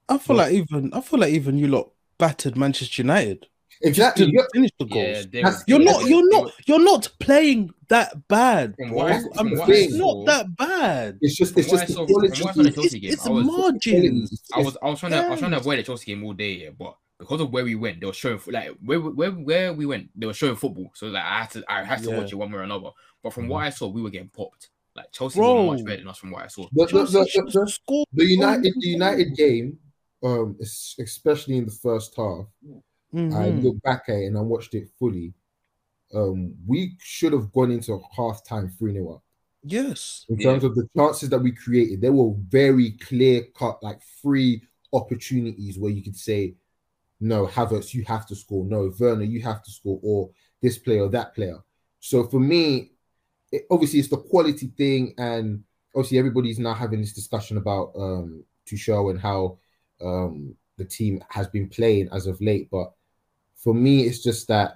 I feel like, like even I feel like even you lot battered Manchester United. Exactly, you finish the goals. Yeah, were, you're not, you're not, you're not playing that bad. Bro. I'm it's not that bad. It's just, it's just. Saw, it's it's, it's I was, margins. I was, I was trying to, I was trying to avoid the Chelsea game all day, yeah, but because of where we went, they were showing like where where where we went, they were showing football. So like I had to, I had to yeah. watch it one way or another. But from what I saw, we were getting popped. Like Chelsea Bro. were much better than us from what I saw. The, the, the, the, the United, the United game, um, especially in the first half, mm-hmm. I look back at it and I watched it fully. Um, we should have gone into half time three nil up. Yes. In yeah. terms of the chances that we created, there were very clear cut, like three opportunities where you could say, no, Havertz, you have to score. No, Werner, you have to score, or this player or that player. So for me, It, obviously, it's the quality thing, and obviously everybody's now having this discussion about um, Tuchel and how um, the team has been playing as of late. But for me, it's just that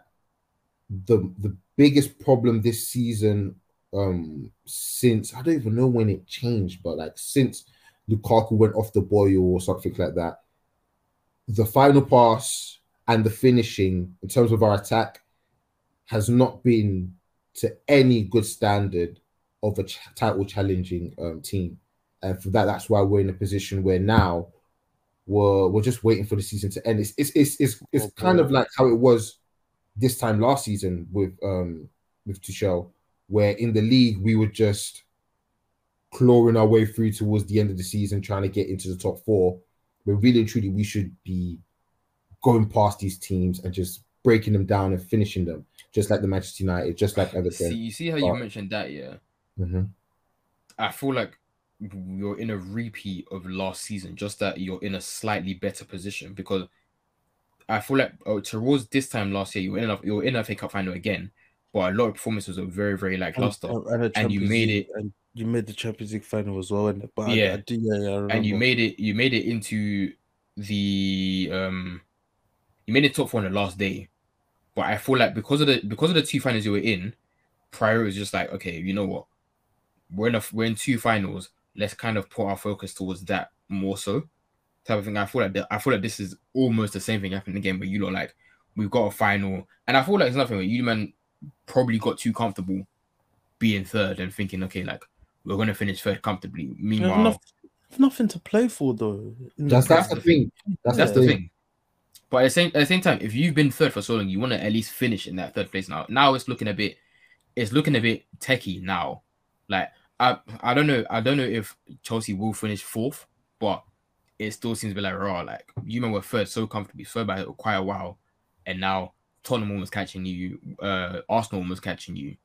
the the biggest problem this season um, since, I don't even know when it changed, but like since Lukaku went off the boil or something like that, the final pass and the finishing in terms of our attack has not been to any good standard of a ch title challenging um, team. And for that, that's why we're in a position where now we're, we're just waiting for the season to end. It's it's it's it's, it's okay. kind of like how it was this time last season with um with Tuchel, where in the league we were just clawing our way through towards the end of the season, trying to get into the top four. But really and truly, we should be going past these teams and just breaking them down and finishing them, just like the Manchester United, just like Everton. See, you see how you but, mentioned that, yeah? Mm-hmm. I feel like you're in a repeat of last season, just that you're in a slightly better position, because I feel like oh, towards this time last year, you were in a, you were in a F A Cup final again, but a lot of performances were very, very lackluster. And, and, and you made it... And you made the Champions League final as well. And, but yeah. I, I do, yeah, yeah I and you made it You made it into the... Um, you made it top four on the last day. But I feel like because of the because of the two finals you were in, prior was just like, okay, you know what? We're in a, we're in two finals. Let's kind of put our focus towards that more so. Type of thing. I feel like the, I feel like this is almost the same thing happening again, where you look like we've got a final. And I feel like it's nothing where you man probably got too comfortable being third and thinking, okay, like we're gonna finish third comfortably. Meanwhile, nothing, nothing to play for though. That's that's, that's the thing. thing. That's, that's the thing. thing. But at the, same, at the same time, if you've been third for so long, you want to at least finish in that third place now. Now it's looking a bit, it's looking a bit techie now. Like I, I don't know, I don't know if Chelsea will finish fourth, but it still seems a bit like raw. Like you men were third so comfortably, third by quite a while, and now Tottenham was catching you, uh, Arsenal was catching you,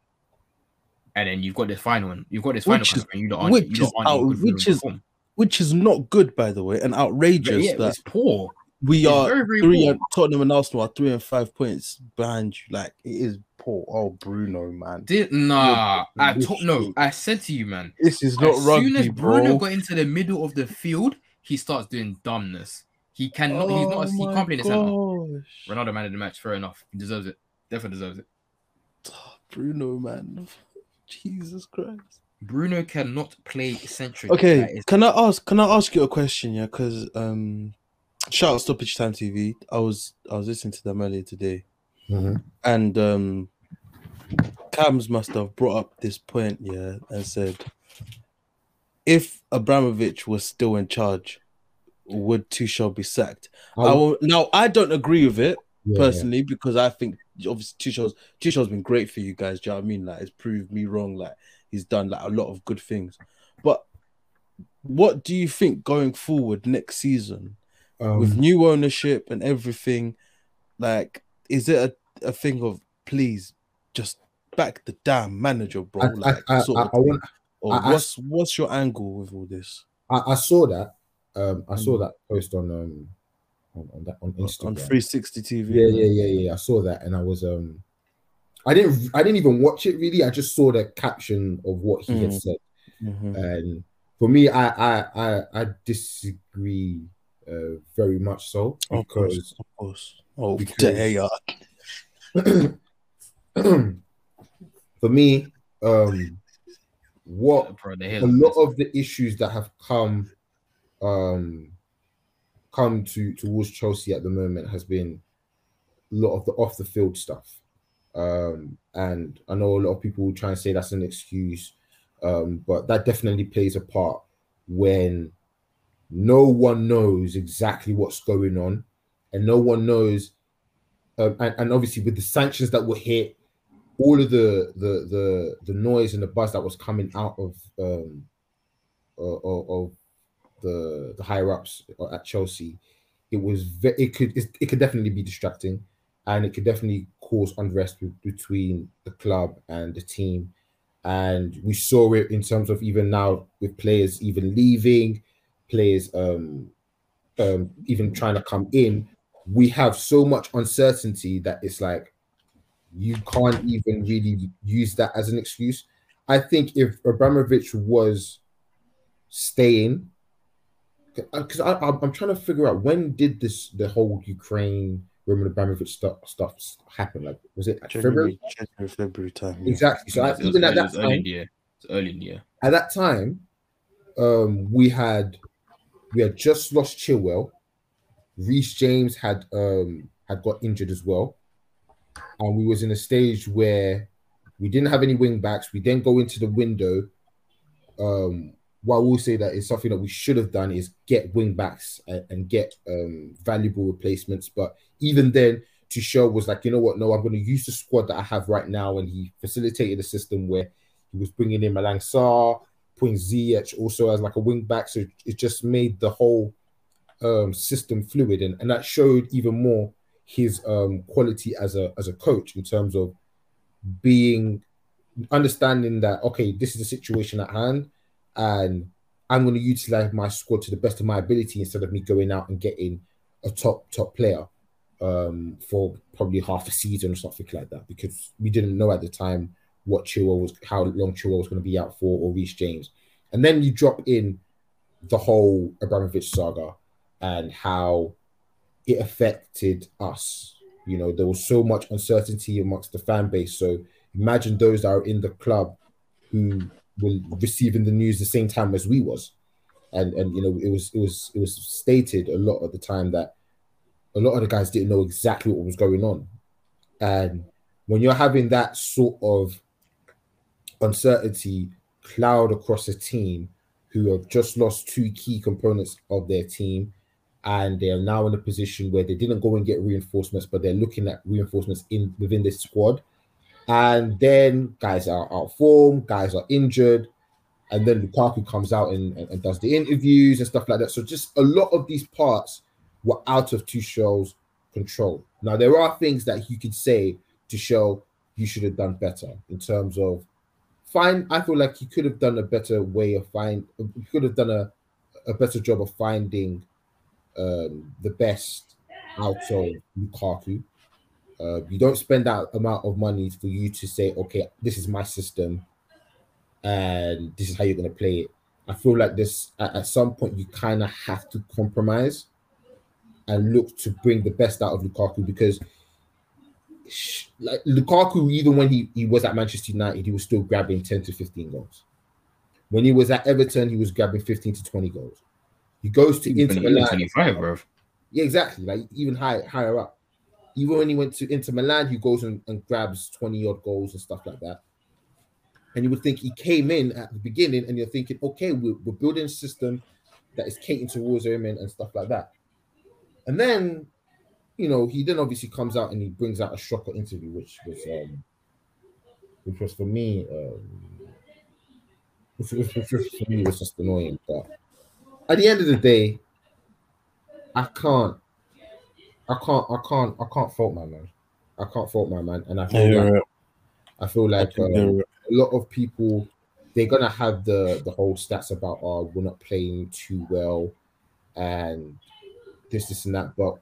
and then you've got this final one. You've got this final which is, and you don't, which you don't is out, which is form. which is not good, by the way, and outrageous. Yeah, that... it's poor. We it's are very, very three and Tottenham and Arsenal are three and five points behind you. Like it is poor. Oh, Bruno, man. Did nah. I no, I said to you, man. This is not as rugby, soon as Bruno bro. got into the middle of the field, he starts doing dumbness. He cannot. Oh, he's not. He can't play in the center. Ronaldo man of the match. Fair enough. He deserves it. Definitely deserves it. Oh, Bruno, man. Jesus Christ. Bruno cannot play centric. Okay. Can I ask? Can I ask you a question? Yeah, because um. shout out Stoppage Time T V. I was I was listening to them earlier today, mm-hmm. and um, Cams must have brought up this point, yeah, and said if Abramovich was still in charge, would Tuchel be sacked? Um, I will, now, I don't agree with it yeah, personally yeah. because I think obviously Tuchel's Tuchel's been great for you guys. Do you know what I mean? Like, it's proved me wrong. Like, he's done like a lot of good things. But what do you think going forward next season um, with new ownership and everything? Like, is it a, a thing of please just back the damn manager, bro? I, like, I, I, sort I, of I, I want. Or I, what's what's your angle with all this? I, I saw that. Um, I saw that post on um on, on that on Instagram on three sixty T V. Yeah, yeah, yeah, yeah. I saw that, and I was um, I didn't, I didn't even watch it really. I just saw the caption of what he mm. had said, mm-hmm. and for me, I I I, I disagree uh, very much so because of course, of course. Oh, because for me, um. What a lot of the issues that have come um come to towards Chelsea at the moment has been a lot of the off the field stuff. Um and I know a lot of people will try and say that's an excuse, um, but that definitely plays a part when no one knows exactly what's going on and no one knows um, and, and obviously with the sanctions that were hit, all of the, the the the noise and the buzz that was coming out of um uh, of, of the the higher ups at Chelsea, it was ve- it could it could definitely be distracting, and it could definitely cause unrest with, between the club and the team, and we saw it in terms of even now with players even leaving, players um um even trying to come in. We have so much uncertainty that it's like, you can't even really use that as an excuse. I think if Abramovich was staying, because I'm trying to figure out when did this the whole Ukraine Roman Abramovich stuff stuff happen? Like, was it January, February? January, February time. Yeah. Exactly. So I, even at that time, early in the year. It's early in the year. At that time, um, we had we had just lost Chilwell. Reece James had um, had got injured as well. And we was in a stage where we didn't have any wing backs. We then go into the window. Um, what I will say that is something that we should have done is get wing backs and, and get um, valuable replacements. But even then, Tuchel was like, you know what? No, I'm going to use the squad that I have right now. And he facilitated a system where he was bringing in Malang Sarr, putting Ziyech also as like a wing back. So it just made the whole um, system fluid. And, and that showed even more his um, quality as a as a coach in terms of being understanding that, okay, this is a situation at hand and I'm going to utilize my squad to the best of my ability instead of me going out and getting a top top player um, for probably half a season or something like that, because we didn't know at the time what Chilwell was, how long Chilwell was going to be out for, or Reece James. And then you drop in the whole Abramovich saga and how it affected us. You know, there was so much uncertainty amongst the fan base. So imagine those that are in the club who were receiving the news the same time as we was. And and you know, it was it was it was stated a lot of the time that a lot of the guys didn't know exactly what was going on. And when you're having that sort of uncertainty cloud across a team who have just lost two key components of their team, and they are now in a position where they didn't go and get reinforcements, but they're looking at reinforcements in within this squad. And then guys are out of form, guys are injured, and then Lukaku comes out and, and, and does the interviews and stuff like that. So just a lot of these parts were out of Tuchel's control. Now, there are things that you could say, Tuchel, you should have done better in terms of find. I feel like you could have done a better way of find. You could have done a, a better job of finding Um, the best out of Lukaku. Uh, you don't spend that amount of money for you to say, okay, this is my system and this is how you're going to play it. I feel like this at, at some point you kind of have to compromise and look to bring the best out of Lukaku, because like Lukaku, even when he, he was at Manchester United, he was still grabbing ten to fifteen goals. When he was at Everton, he was grabbing fifteen to twenty goals. He goes to Inter Milan. Yeah, exactly. Like even high, higher up. Even when he went to Inter Milan, he goes and, and grabs twenty odd goals and stuff like that. And you would think he came in at the beginning and you're thinking, okay, we're, we're building a system that is catering towards him and, and stuff like that. And then, you know, he then obviously comes out and he brings out a shocker interview, which was, um, which was for me, um, which, which, which for me was just annoying. But at the end of the day, I can't, I can't, I can't, I can't fault my man. I can't fault my man, and I feel yeah. like I feel like um, a lot of people, they're gonna have the the whole stats about, oh, we're not playing too well, and this, this, and that. But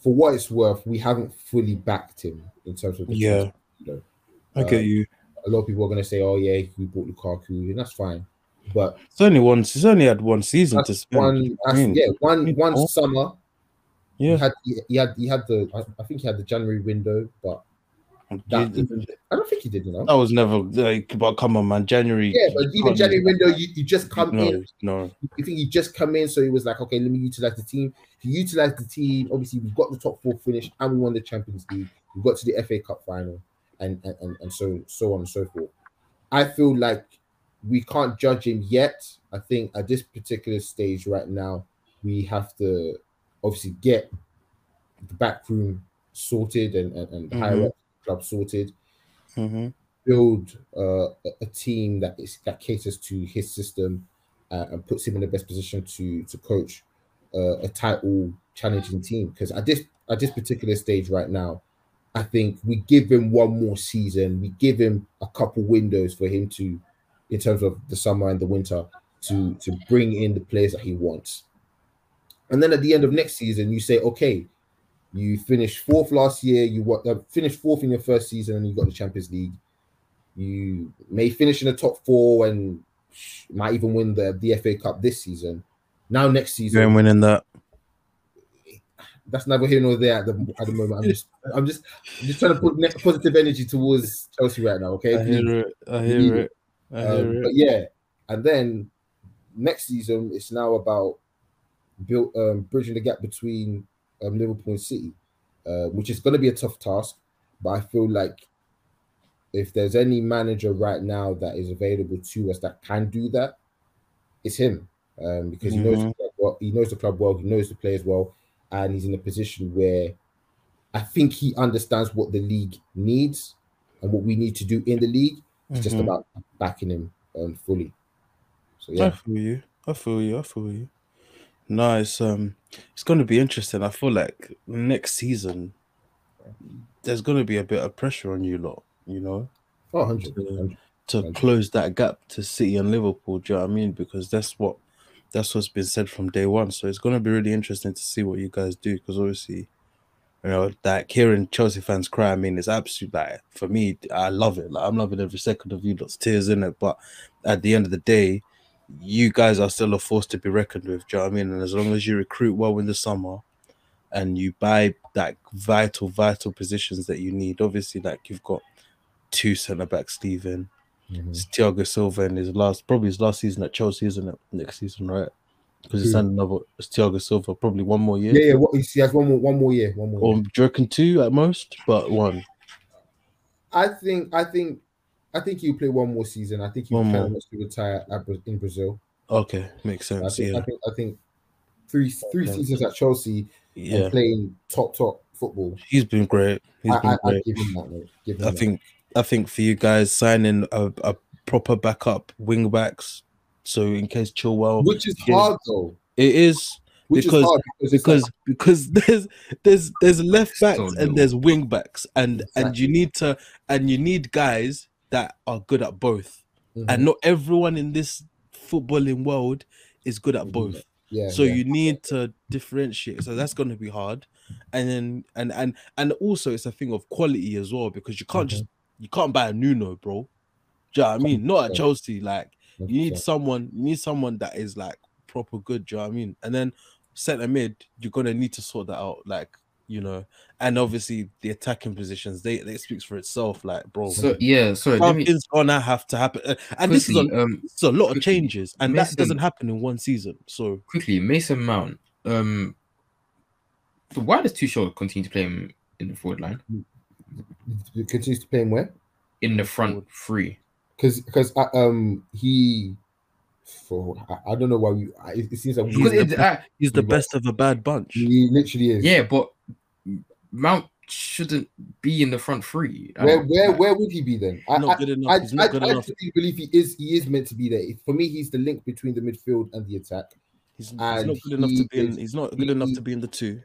for what it's worth, we haven't fully backed him in terms of the yeah. Transfer, you know? I um, get you. A lot of people are gonna say, oh yeah, we bought Lukaku, and that's fine. But it's only one. He's only had one season to spend. One, I mean, yeah, one one oh. summer. Yeah, he had, he, he had he had the I, I think he had the January window, but that didn't, I don't think he did. You know, that was never like. But come on, man, January. Yeah, but even January window, you, you just come no, in. No, you think you just come in, so he was like, okay, let me utilize the team. He utilized the team. Obviously, we've got the top four finish, and we won the Champions League. We got to the F A Cup final, and and and, and so so on and so forth. I feel like we can't judge him yet. I think at this particular stage right now, we have to obviously get the back room sorted and, and, and mm-hmm. higher up club sorted, mm-hmm. build uh, a team that is that caters to his system uh, and puts him in the best position to to coach uh, a title challenging team. Because at this at this particular stage right now, I think we give him one more season, we give him a couple windows for him to, in terms of the summer and the winter, to to bring in the players that he wants. And then at the end of next season, you say, okay, you finished fourth last year, you uh, finished fourth in your first season and you got the Champions League. You may finish in the top four and might even win the, the F A Cup this season. Now next season... You're winning that. That's neither here nor there at the, at the moment. I'm just, I'm just I'm just trying to put positive energy towards Chelsea right now, okay? I hear it. I hear it. I hear um, it. But yeah, and then next season, it's now about Built um, bridging the gap between um, Liverpool and City, uh, which is going to be a tough task. But I feel like if there's any manager right now that is available to us that can do that, it's him, um, because mm-hmm. he knows the club well, he knows the club well, he knows the players well, and he's in a position where I think he understands what the league needs and what we need to do in the league. It's mm-hmm. just about backing him um, fully. So yeah, I feel you. I feel you. I feel you. No, it's um, it's going to be interesting. I feel like next season, there's going to be a bit of pressure on you lot, you know, oh, one hundred, to, one hundred, to one hundred. Close that gap to City and Liverpool. Do you know what I mean? Because that's what that's what's been said from day one. So it's going to be really interesting to see what you guys do. Because obviously, you know, like hearing Chelsea fans cry, I mean, it's absolute. Like for me, I love it. Like I'm loving every second of you lot's tears in it. But at the end of the day, you guys are still a force to be reckoned with, do you know what I mean? And as long as you recruit well in the summer and you buy that vital, vital positions that you need, obviously, like you've got two centre-backs leaving. Mm-hmm. It's Thiago Silva in his last, probably his last season at Chelsea, isn't it? Next season, right? Because it's another, it's Thiago Silva, probably one more year. Yeah, yeah, what, he has one more, one more year. One more or year. Do you reckon two at most, but one? I think, I think, I think he'll play one more season. I think he kind of wants to retire in Brazil. Okay, makes sense. I think, yeah. I think, I think three three seasons at Chelsea yeah. and playing top top football. He's been great. He's I, been I, great. I, give him that, mate. Give him I that. think I think for you guys signing a, a proper backup wing backs, so in case Chilwell, which is hard is, though. It is. Which because is hard because because, like, because there's there's there's left backs so and there's wing backs and exactly. and you need to and you need guys that are good at both, mm-hmm. and not everyone in this footballing world is good at both. Yeah, so yeah. you need to differentiate. So that's going to be hard, and then and and and also it's a thing of quality as well, because you can't mm-hmm. just you can't buy a Nuno, bro. Do you know what I mean? Not at Chelsea. Like you need someone, you need someone that is like proper good. Do you know what I mean? And then centre mid, you're gonna need to sort that out. Like. You know, and obviously the attacking positions, they they speaks for itself, like bro. So yeah, sorry, something's gonna have to happen, and quickly, this is a, um, it's a lot quickly, of changes, and Mason, that doesn't happen in one season. So quickly, Mason Mount. Um, so why does Tuchel continue to play him in the forward line? He continues to play him where? In the front three. because because um he, for I, I don't know why we. It, it seems like he's, he's the, uh, he's the best of a bad bunch. He literally is. Yeah, but Mount shouldn't be in the front three. I where where where would he be then? I, not good enough. I, not I, good I, enough. I believe he is he is meant to be there. For me, he's the link between the midfield and the attack. He's, he's not good enough to be. Is, in, he's not good he, enough to be in the two.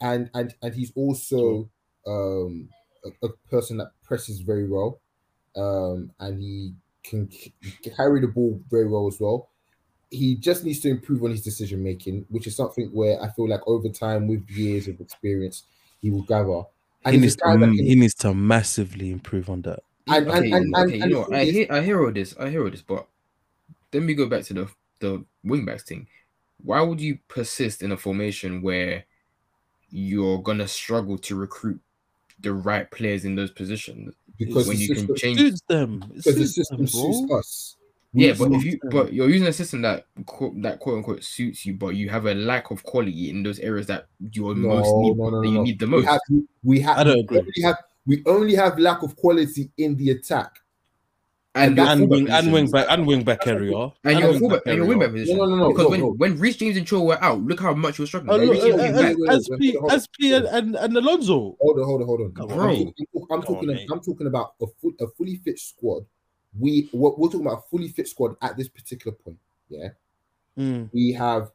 And and and he's also um a, a person that presses very well, um and he can carry the ball very well as well. He just needs to improve on his decision making, which is something where I feel like over time, with years of experience, he will gather. And he needs to, like, he needs to massively improve on that. And, okay, and, and, okay, and, and you know, I hear I hear all this, I hear all this, but then we go back to the the wing backs thing. Why would you persist in a formation where you're gonna struggle to recruit the right players in those positions? Because when you system, can change suits them, it's because the system suits us. We yeah, but if you them. but you're using a system that that quote unquote suits you, but you have a lack of quality in those areas that you're no, most need, no, no, that you no. need the most. We have, we have, I don't agree. We only have, we only have lack of quality in the attack. And, and, and, wing, and wing back and wing back area and, and your wing back, and your wing back position. No, no, no, because no, when, no. when Reece James and Chilwell were out, look how much we're struggling. Oh, like, no, S P and, and, and Alonso. Hold on, hold on, hold on. Bro. I'm, I'm, I'm talking. On, I'm talking about a, full, a fully fit squad. We we're, we're talking about a fully fit squad at this particular point. Yeah, mm. we have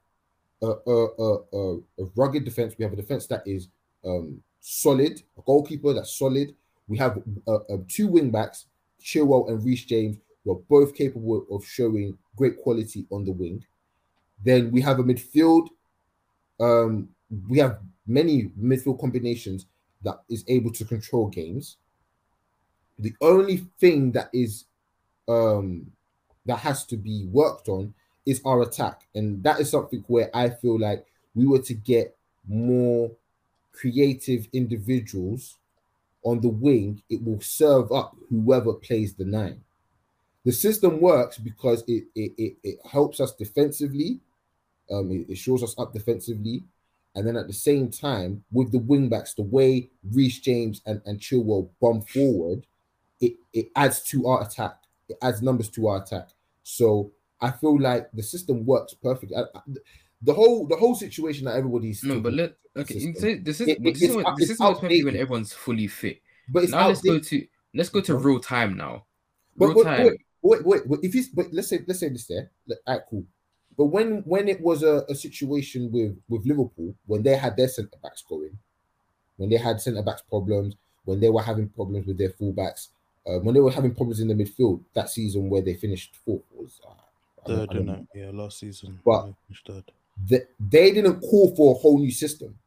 a a, a a a rugged defense. We have a defense that is um solid. A goalkeeper that's solid. We have uh, uh, two wing backs. Chilwell and Reece James were both capable of showing great quality on the wing. Then we have a midfield. Um, we have many midfield combinations that is able to control games. The only thing that is um, that has to be worked on is our attack, and that is something where I feel like we were to get more creative individuals on the wing. It will serve up whoever plays the nine. The system works because it it, it, it helps us defensively, um, it, it shores us up defensively, and then at the same time, with the wing backs, the way Reece James and, and Chilwell bomb forward, it, it adds to our attack. It adds numbers to our attack. So I feel like the system works perfectly. I, I, The whole the whole situation that everybody's no, but let okay. System. This is it, this is what this is what's happening when everyone's fully fit. But it's now outdated. let's go to let's go to real time now. Real but, but, time. Wait, wait, wait. If he's but let's say let's say this there. Alright, cool. But when when it was a, a situation with with Liverpool, when they had their centre backs going, when they had centre backs problems, when they were having problems with their fullbacks, uh, when they were having problems in the midfield that season where they finished fourth was uh, third, I don't know. Yeah, last season. But third. The, they didn't call for a whole new system.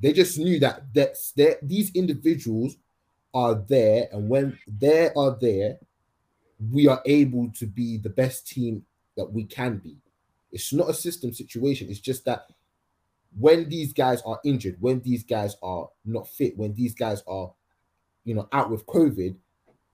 They just knew that that's that these individuals are there, and when they are there, we are able to be the best team that we can be. It's not a system situation. It's just that when these guys are injured, when these guys are not fit, when these guys are, you know, out with COVID,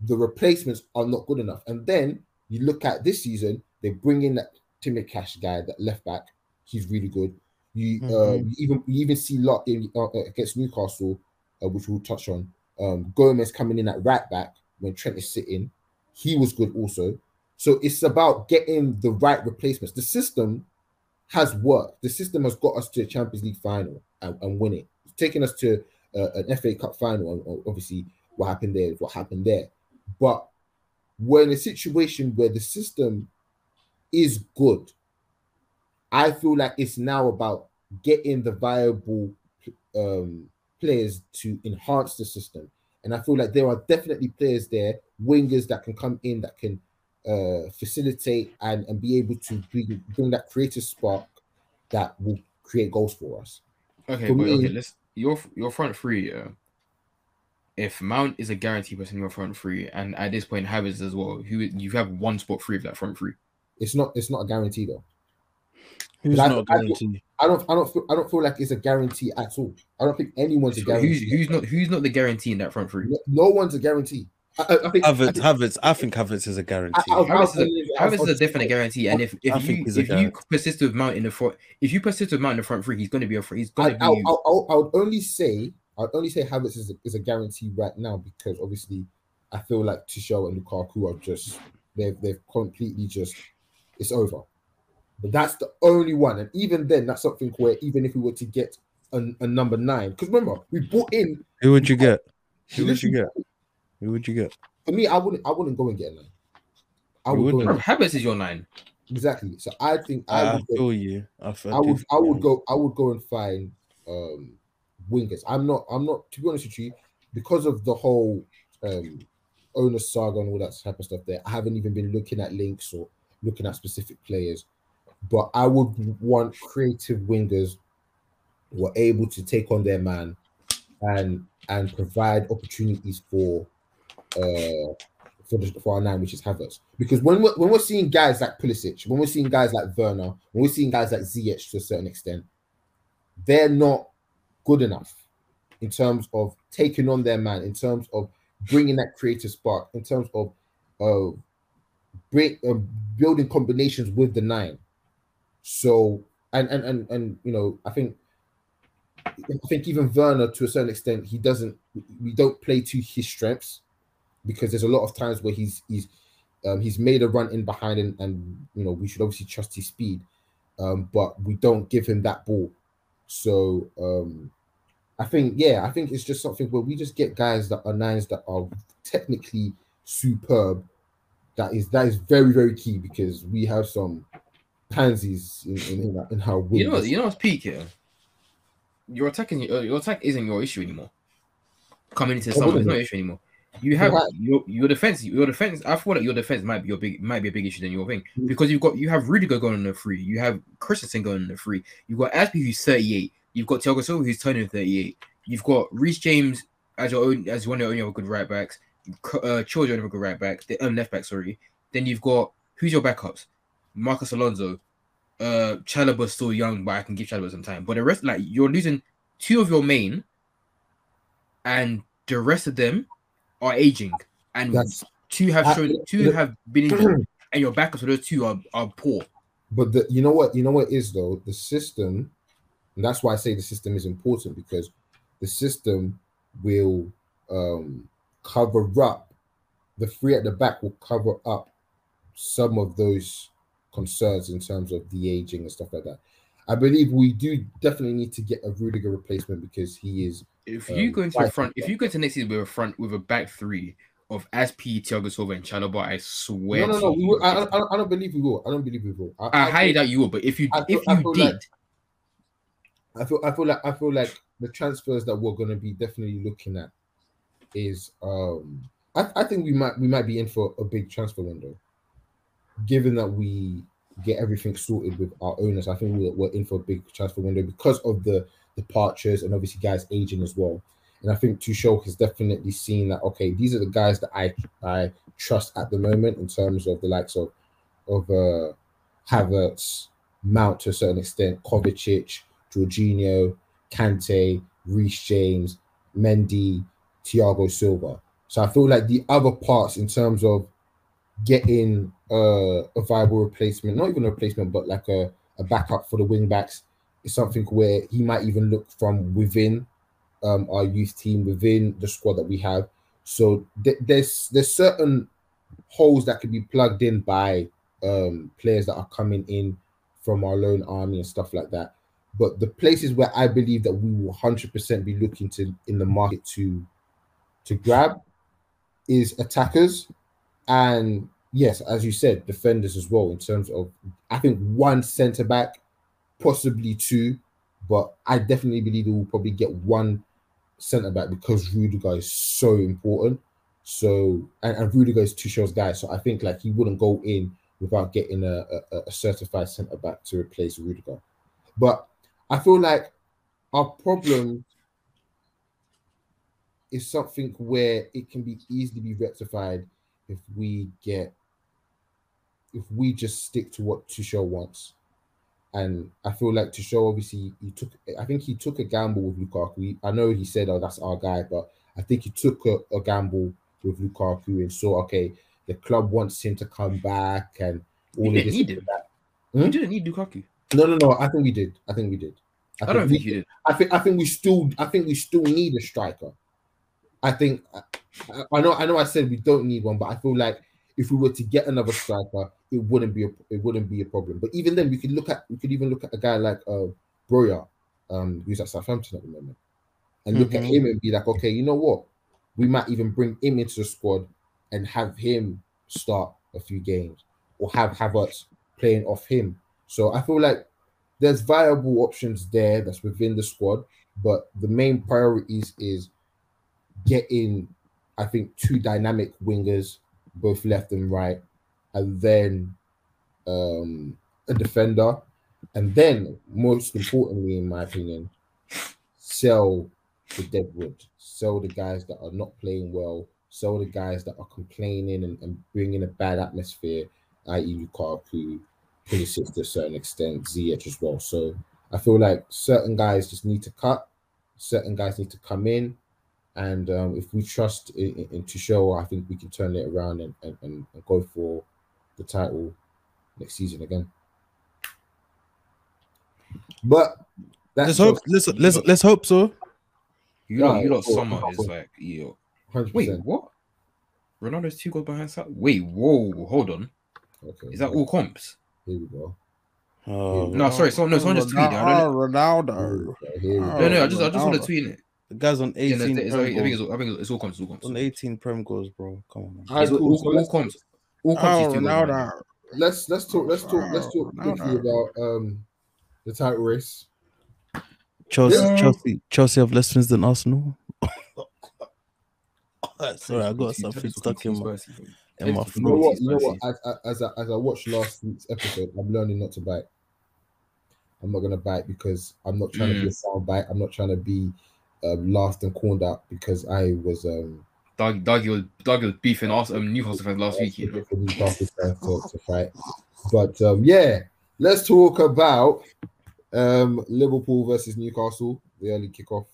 the replacements are not good enough. And then you look at this season, they bring in that Timmy Cash guy, that left back. He's really good. You, mm-hmm. uh, you even you even see Lot in, uh, against Newcastle, uh, which we'll touch on. Um, Gomez coming in at right back when Trent is sitting. He was good also. So it's about getting the right replacements. The system has worked. The system has got us to a Champions League final and, and win it. It's taken us to uh, an F A Cup final. And, and obviously, what happened there is what happened there. But we're in a situation where the system is good. I feel like it's now about getting the viable um, players to enhance the system. And I feel like there are definitely players there, wingers that can come in, that can uh, facilitate and, and be able to bring, bring that creative spark that will create goals for us. Okay, for but me, okay, let's, your, your front three, uh, if Mount is a guarantee person in your front three, and at this point Havertz as well, who you have one spot free of that front three. It's not, it's not a guarantee though. Who's I, not I, I, don't, I don't. I don't. Feel, I don't feel like it's a guarantee at all. I don't think anyone's so a guarantee. Who's, who's not? Who's not the guarantee in that front three? No, no one's a guarantee. I, I, I think Havertz. Havertz. I think Havertz is a guarantee. Havertz is, is a definite guarantee. And if if, you, if you persist with Mount in the front, if you persist with Mount in the front three, he's going to be a free. He's going to I, be. I, I would only say. I would only say Havertz is a, is a guarantee right now because obviously, I feel like Tuchel and Lukaku are just They've they've completely just, it's over. But that's the only one. And even then, that's something where even if we were to get a, a number nine, because remember, we bought in. Who would you get? Who would you get? Who would you get? For me, I wouldn't I wouldn't go and get a nine. I would go and... Havertz is your nine. Exactly. So I think I, I would feel go, you. I, feel I would different. I would go I would go and find um wingers. I'm not I'm not to be honest with you, because of the whole um owner saga and all that type of stuff there, I haven't even been looking at links or looking at specific players. But I would want creative wingers who are able to take on their man and and provide opportunities for uh for the, for our nine, which is Havertz. Because when we're, when we're seeing guys like Pulisic, when we're seeing guys like Werner, when we're seeing guys like Ziyech to a certain extent, they're not good enough in terms of taking on their man, in terms of bringing that creative spark, in terms of uh, break, uh, building combinations with the nine. So and, and and and you know, I think I think even Werner to a certain extent, he doesn't. We don't play to his strengths because there's a lot of times where he's he's um, he's made a run in behind, and, and you know we should obviously trust his speed, um, but we don't give him that ball. So um, I think yeah, I think it's just something where we just get guys that are nines that are technically superb. That is that is very very key because we have some pansies in in, in how we. You know you know what's peak here. Your attacking your attack isn't your issue anymore. Coming into summer is not an issue anymore. You have right. your your defense. Your defense. I thought that your defense might be your big might be a big issue than your thing because you've got you have Rudiger going on the free. You have Christensen going on the free. You've got Aspie who's thirty-eight. You've got Thiago Silva who's turning thirty-eight. You've got Reece James as your own as one of your own good right backs. Uh, Chilwell of a good right back. The um, left back, sorry. Then you've got who's your backups? Marcus Alonso. Uh, Chalobah's still young, but I can give Chalobah some time. But the rest, like you're losing two of your main, and the rest of them are aging, and that's, two have shown, I, two the, have been injured, and your backups for those two are, are poor. But the, you know what, you know what is though the system, and that's why I say the system is important because the system will um, cover up the three at the back will cover up some of those concerns in terms of the aging and stuff like that. I believe we do definitely need to get a Rudiger replacement because he is. If you um, go into a front, if you go to next season with a front with a back three of Aspi, Thiago Silva, and Chalobah, I swear. No, no, no. To we will, I, I, I don't believe we will. I don't believe we will. I, I highly doubt you will. But if you, feel, if you did, like, I feel, I feel like, I feel like the transfers that we're going to be definitely looking at is, um, I, I think we might, we might be in for a big transfer window, given that we get everything sorted with our owners. I think we're, we're in for a big transfer window because of the departures and obviously guys aging as well. And I think Tuchel has definitely seen that, okay, these are the guys that I I trust at the moment in terms of the likes of, of uh, Havertz, Mount to a certain extent, Kovacic, Jorginho, Kante, Reece James, Mendy, Thiago Silva. So I feel like the other parts in terms of getting uh, a viable replacement, not even a replacement, but like a, a backup for the wing backs, is something where he might even look from within um, our youth team, within the squad that we have. So th there's there's certain holes that could be plugged in by um, players that are coming in from our loan army and stuff like that. But the places where I believe that we will one hundred percent be looking to in the market to to grab is attackers and, yes, as you said, defenders as well in terms of, I think, one centre-back, possibly two, but I definitely believe we will probably get one centre back because Rudiger is so important. So and, and Rudiger is Tuchel's guy, so I think like he wouldn't go in without getting a, a, a certified centre back to replace Rudiger. But I feel like our problem is something where it can be easily be rectified if we get if we just stick to what Tuchel wants. And I feel like Tuchel, obviously, he took. I think he took a gamble with Lukaku. I know he said, "Oh, that's our guy," but I think he took a, a gamble with Lukaku and saw, okay, the club wants him to come back and all we of this. Need him. Hmm? We didn't need Lukaku. No, no, no. I think we did. I think we did. I, I think don't we, think you did. I think I think we still. I think we still need a striker. I think. I, I know. I know. I said we don't need one, but I feel like if we were to get another striker, it wouldn't be a, it wouldn't be a problem. But even then, we could look at we could even look at a guy like uh, Broya, um, who's at Southampton at the moment, and look mm-hmm. at him and be like, okay, you know what? We might even bring him into the squad and have him start a few games, or have Havertz playing off him. So I feel like there's viable options there that's within the squad, but the main priorities is getting, I think, two dynamic wingers, both left and right, and then um, a defender, and then, most importantly, in my opinion, sell the deadwood, sell the guys that are not playing well, sell the guys that are complaining and, and bringing a bad atmosphere, that is. Lukaku, Pulisic to a certain extent, Ziyech as well. So I feel like certain guys just need to cut, certain guys need to come in, and um, if we trust in, in, in Tuchel, I think we can turn it around and, and, and go for the title next season again. But that's let's hope. Let's, let's let's hope so. You know, yeah, you know, summer is like yo. one hundred percent. Wait, what? Ronaldo's two goals behind Saka. Wait, whoa, hold on. Okay, is that all comps? Here we go. Oh, no, Ronaldo. sorry, so, no, someone just tweeted. I don't Ronaldo. Okay, oh, no, no, I just, Ronaldo. I just want to tweet it. The guy's on eighteen. Yeah, no, it's, I think it's all, I think it's all comps. All comps. On eighteen prem goals, bro. Come on. All, all, all, all comps. All comps. Oh, Ronaldo. Let's let's talk. Let's talk. Let's talk quickly about um the title race. Chelsea, yeah. Chelsea, Chelsea have less wins than Arsenal. Sorry, I got something stuck in my, in my you know what? You know what? As, as, I, as I watched last week's episode, I'm learning not to bite. I'm not going to bite because I'm not trying mm. to be a sound bite. I'm not trying to be um, last and corned out because I was... Um, Doug, Doug, was, Doug was beefing us, um, Newcastle fans last week. You know? But um, yeah, let's talk about um, Liverpool versus Newcastle, the early kickoff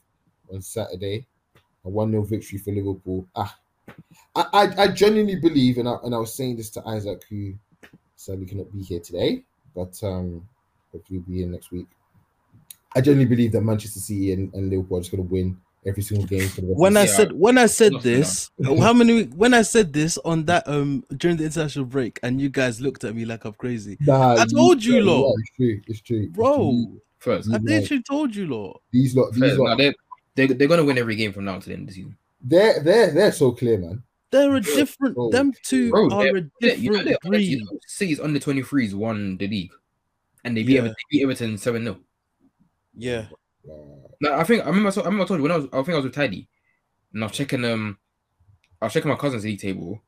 on Saturday. A one nil victory for Liverpool. Ah, I, I, I genuinely believe, and I, and I was saying this to Isaac, who sadly cannot be here today, but um, hopefully he'll be here next week. I genuinely believe that Manchester City and, and Liverpool are just going to win every single game. For the when I yeah. said when I said this, how many? When I said this on that um during the international break, and you guys looked at me like I'm crazy. Nah, I told you, you lot. It's true. It's true, bro. It's true. First, I literally told you lot. These lot. These First, lot. They they're gonna win every game from now to the end of the season. They're they're they're so clear, man. They're a different. Bro. Them two Bro, are a different. You know, breed. City's under twenty-threes won the league, and they beat, yeah. Everton, they beat Everton seven nil. Yeah. Now I think I remember. I remember I told you when I was. I think I was with Taddy, and I was checking um, I was checking my cousin's league table.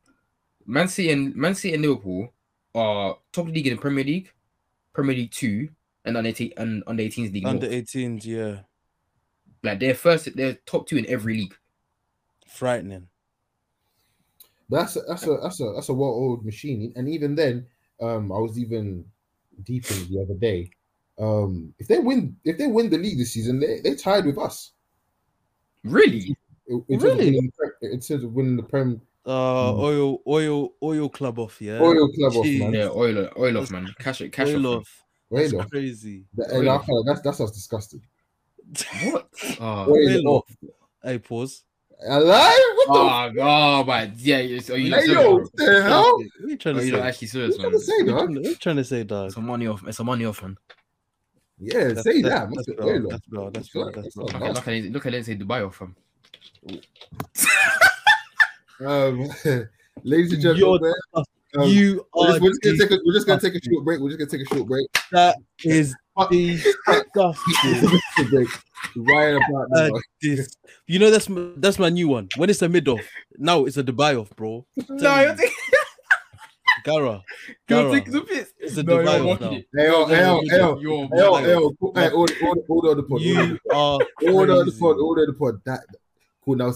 Man City and Man City and Liverpool are top of the league in the Premier League, Premier League Two, and under eighteen and under eighteens league. Under eighteens, yeah. Like they're first, they're top two in every league. Frightening. That's a, that's a that's a that's a well old machine. And even then, um, I was even deep in the other day. Um, if they win, if they win the league this season, they they tied with us. Really, in, in really, terms winning, in terms of winning the Prem. Uh, mm. oil, oil, oil club off, yeah. Oil club Jeez. off, man. Yeah, oil, oil off, man. Cash it, cash oil off. off. That's oil crazy. Off. Oil off. That's that's us disgusting. What? Oh, oil off. off. Hey, pause. Alive? What oh, the? Oh, but yeah, are you, serious, yo, the hell? What are you trying to oh, say? You're actually serious, what man. What are you trying to say, dog? What are you trying to say, dog? Some money off. Some money off, man. Yeah, that's, say that. That's bro. That's bro. That's bro. That's bro. Look at look at it. Say Dubai off, fam. um, ladies and gentlemen. Um, you we're are. Just, we're, just a, we're just gonna take a short break. We're just gonna take a short break. That is disgusting. Right about uh, this. You know that's my, that's my new one. When it's a mid off, now it's a Dubai off, bro. No, you're taking. Gara, Gara. You're taking the piss. It's a no, Dubai off now. L L L L L L. Order, order, order the pod. You are order the pod. Order the pod. That. Now,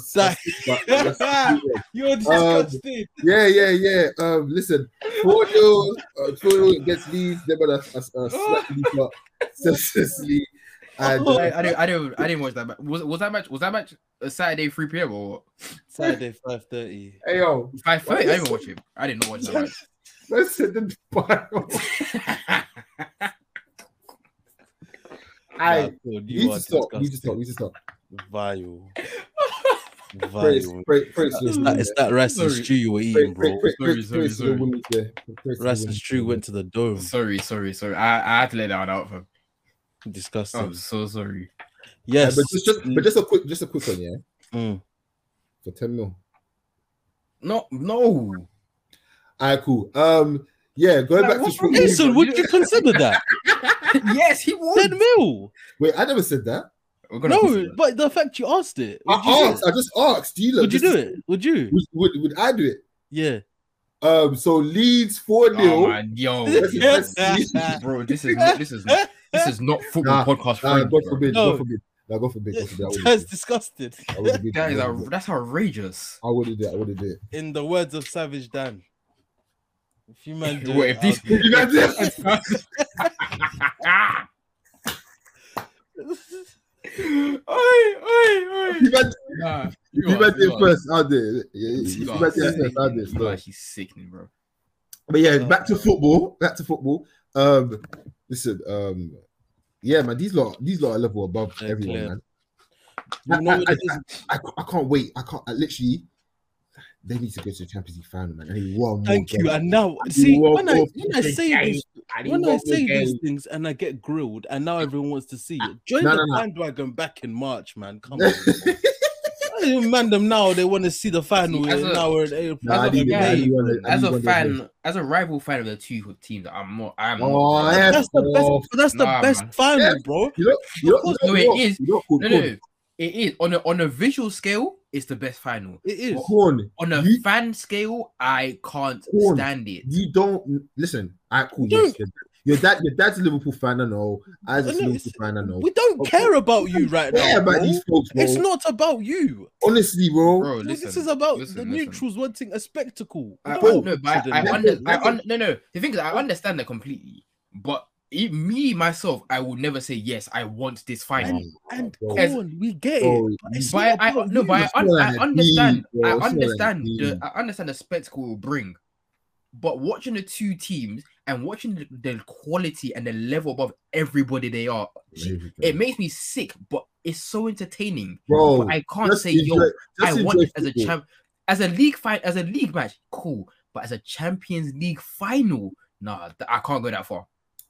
you're disgusted. Um, yeah, yeah, yeah. Um, listen, Porto uh, gets Leeds. They're gonna slap senselessly. I didn't, I didn't, I didn't watch that. Was was that match? Was that match a Saturday three p m or Saturday five thirty? Hey yo, five thirty. I didn't watch it. I didn't watch that match. Let's send them final. I need to stop. Need to stop. Need to stop. Vile. Praise, praise, praise it's, that, it's that rice sorry. and stew you were eating, bro. Sorry, sorry, sorry. Rice and stew went to the dome. Sorry, sorry, sorry. I, I had to let that one out for disgusting. I'm so sorry. Yes, yeah, but, just, just, but just a quick, just a quick one, yeah. Mm. For ten mil. No, no. Alright, cool. Um, yeah, going like, back to Mason, would you consider that? Yes, he would. Ten mil. Wait, I never said that. No, but the fact you asked it. I you asked. I just asked. Do you would you do it? Would you? Would, would, would I do it? Yeah. Um. So Leeds four nil. Oh man, yo, bro, this is this is this is not football nah, podcast. Nah, friend, God forbid. No. God forbid. Nah, God forbid. God forbid. That that's disgusting. That is a, that's outrageous. I wouldn't do it. I wouldn't do it. In the words of Savage Dan. If you man do Wait, it, if these you do Oi, oi, oi. You better nah, you you are, you first out there. Yeah, you you first out there. So. She's sickening, bro. But yeah, oh, back to football. Back to football. Um, listen, um, yeah, man, these lot, these lot are level above They're everyone, clear. man. You know I, what I, I, I, I can't wait. I can't. I literally, they need to go to the Champions League final, man. I need one Thank more you. Game. And now, I see, when I, when I say these, when I say these things and I get grilled, and now everyone wants to see it. Join no, the no, bandwagon no. back in March, man. Come on. Man, them now they want to see the final. See, as, a, now in April. Nah, as a, guy, as a fan, as a rival fan of the two teams, I'm more. I'm oh, more yeah, that's the best. That's nah, the best man. final, yeah. bro. You know, you know, no, it is. You know, no, no, it is on a on a visual scale. It's the best final. It is. Horn, on a you, fan scale, I can't Horn, stand it. You don't... Listen, I call you. Yes, your, dad, your dad's a Liverpool fan, I know. As a Liverpool fan, I know. We don't okay. care about you right now. Yeah, about these folks, bro. It's not about you. Honestly, bro. bro listen, no, this is about listen, the listen. neutrals wanting a spectacle. I, no, no, but I, I, under, I un, no, no. The thing is, I understand that completely. But it, me, myself, I will never say, yes, I want this final. And, and As, on, we get bro, it. But, it's but I, I, no, but I, un, I understand. Bro, I understand. The, I understand the spectacle will bring. But watching the two teams and watching the, the quality and the level above everybody they are, Everything. it makes me sick. But it's so entertaining. Bro, but I can't say, enjoy, yo, I want it as a champ, as a league fight, as a league match, cool. But as a Champions League final, nah, I can't go that far.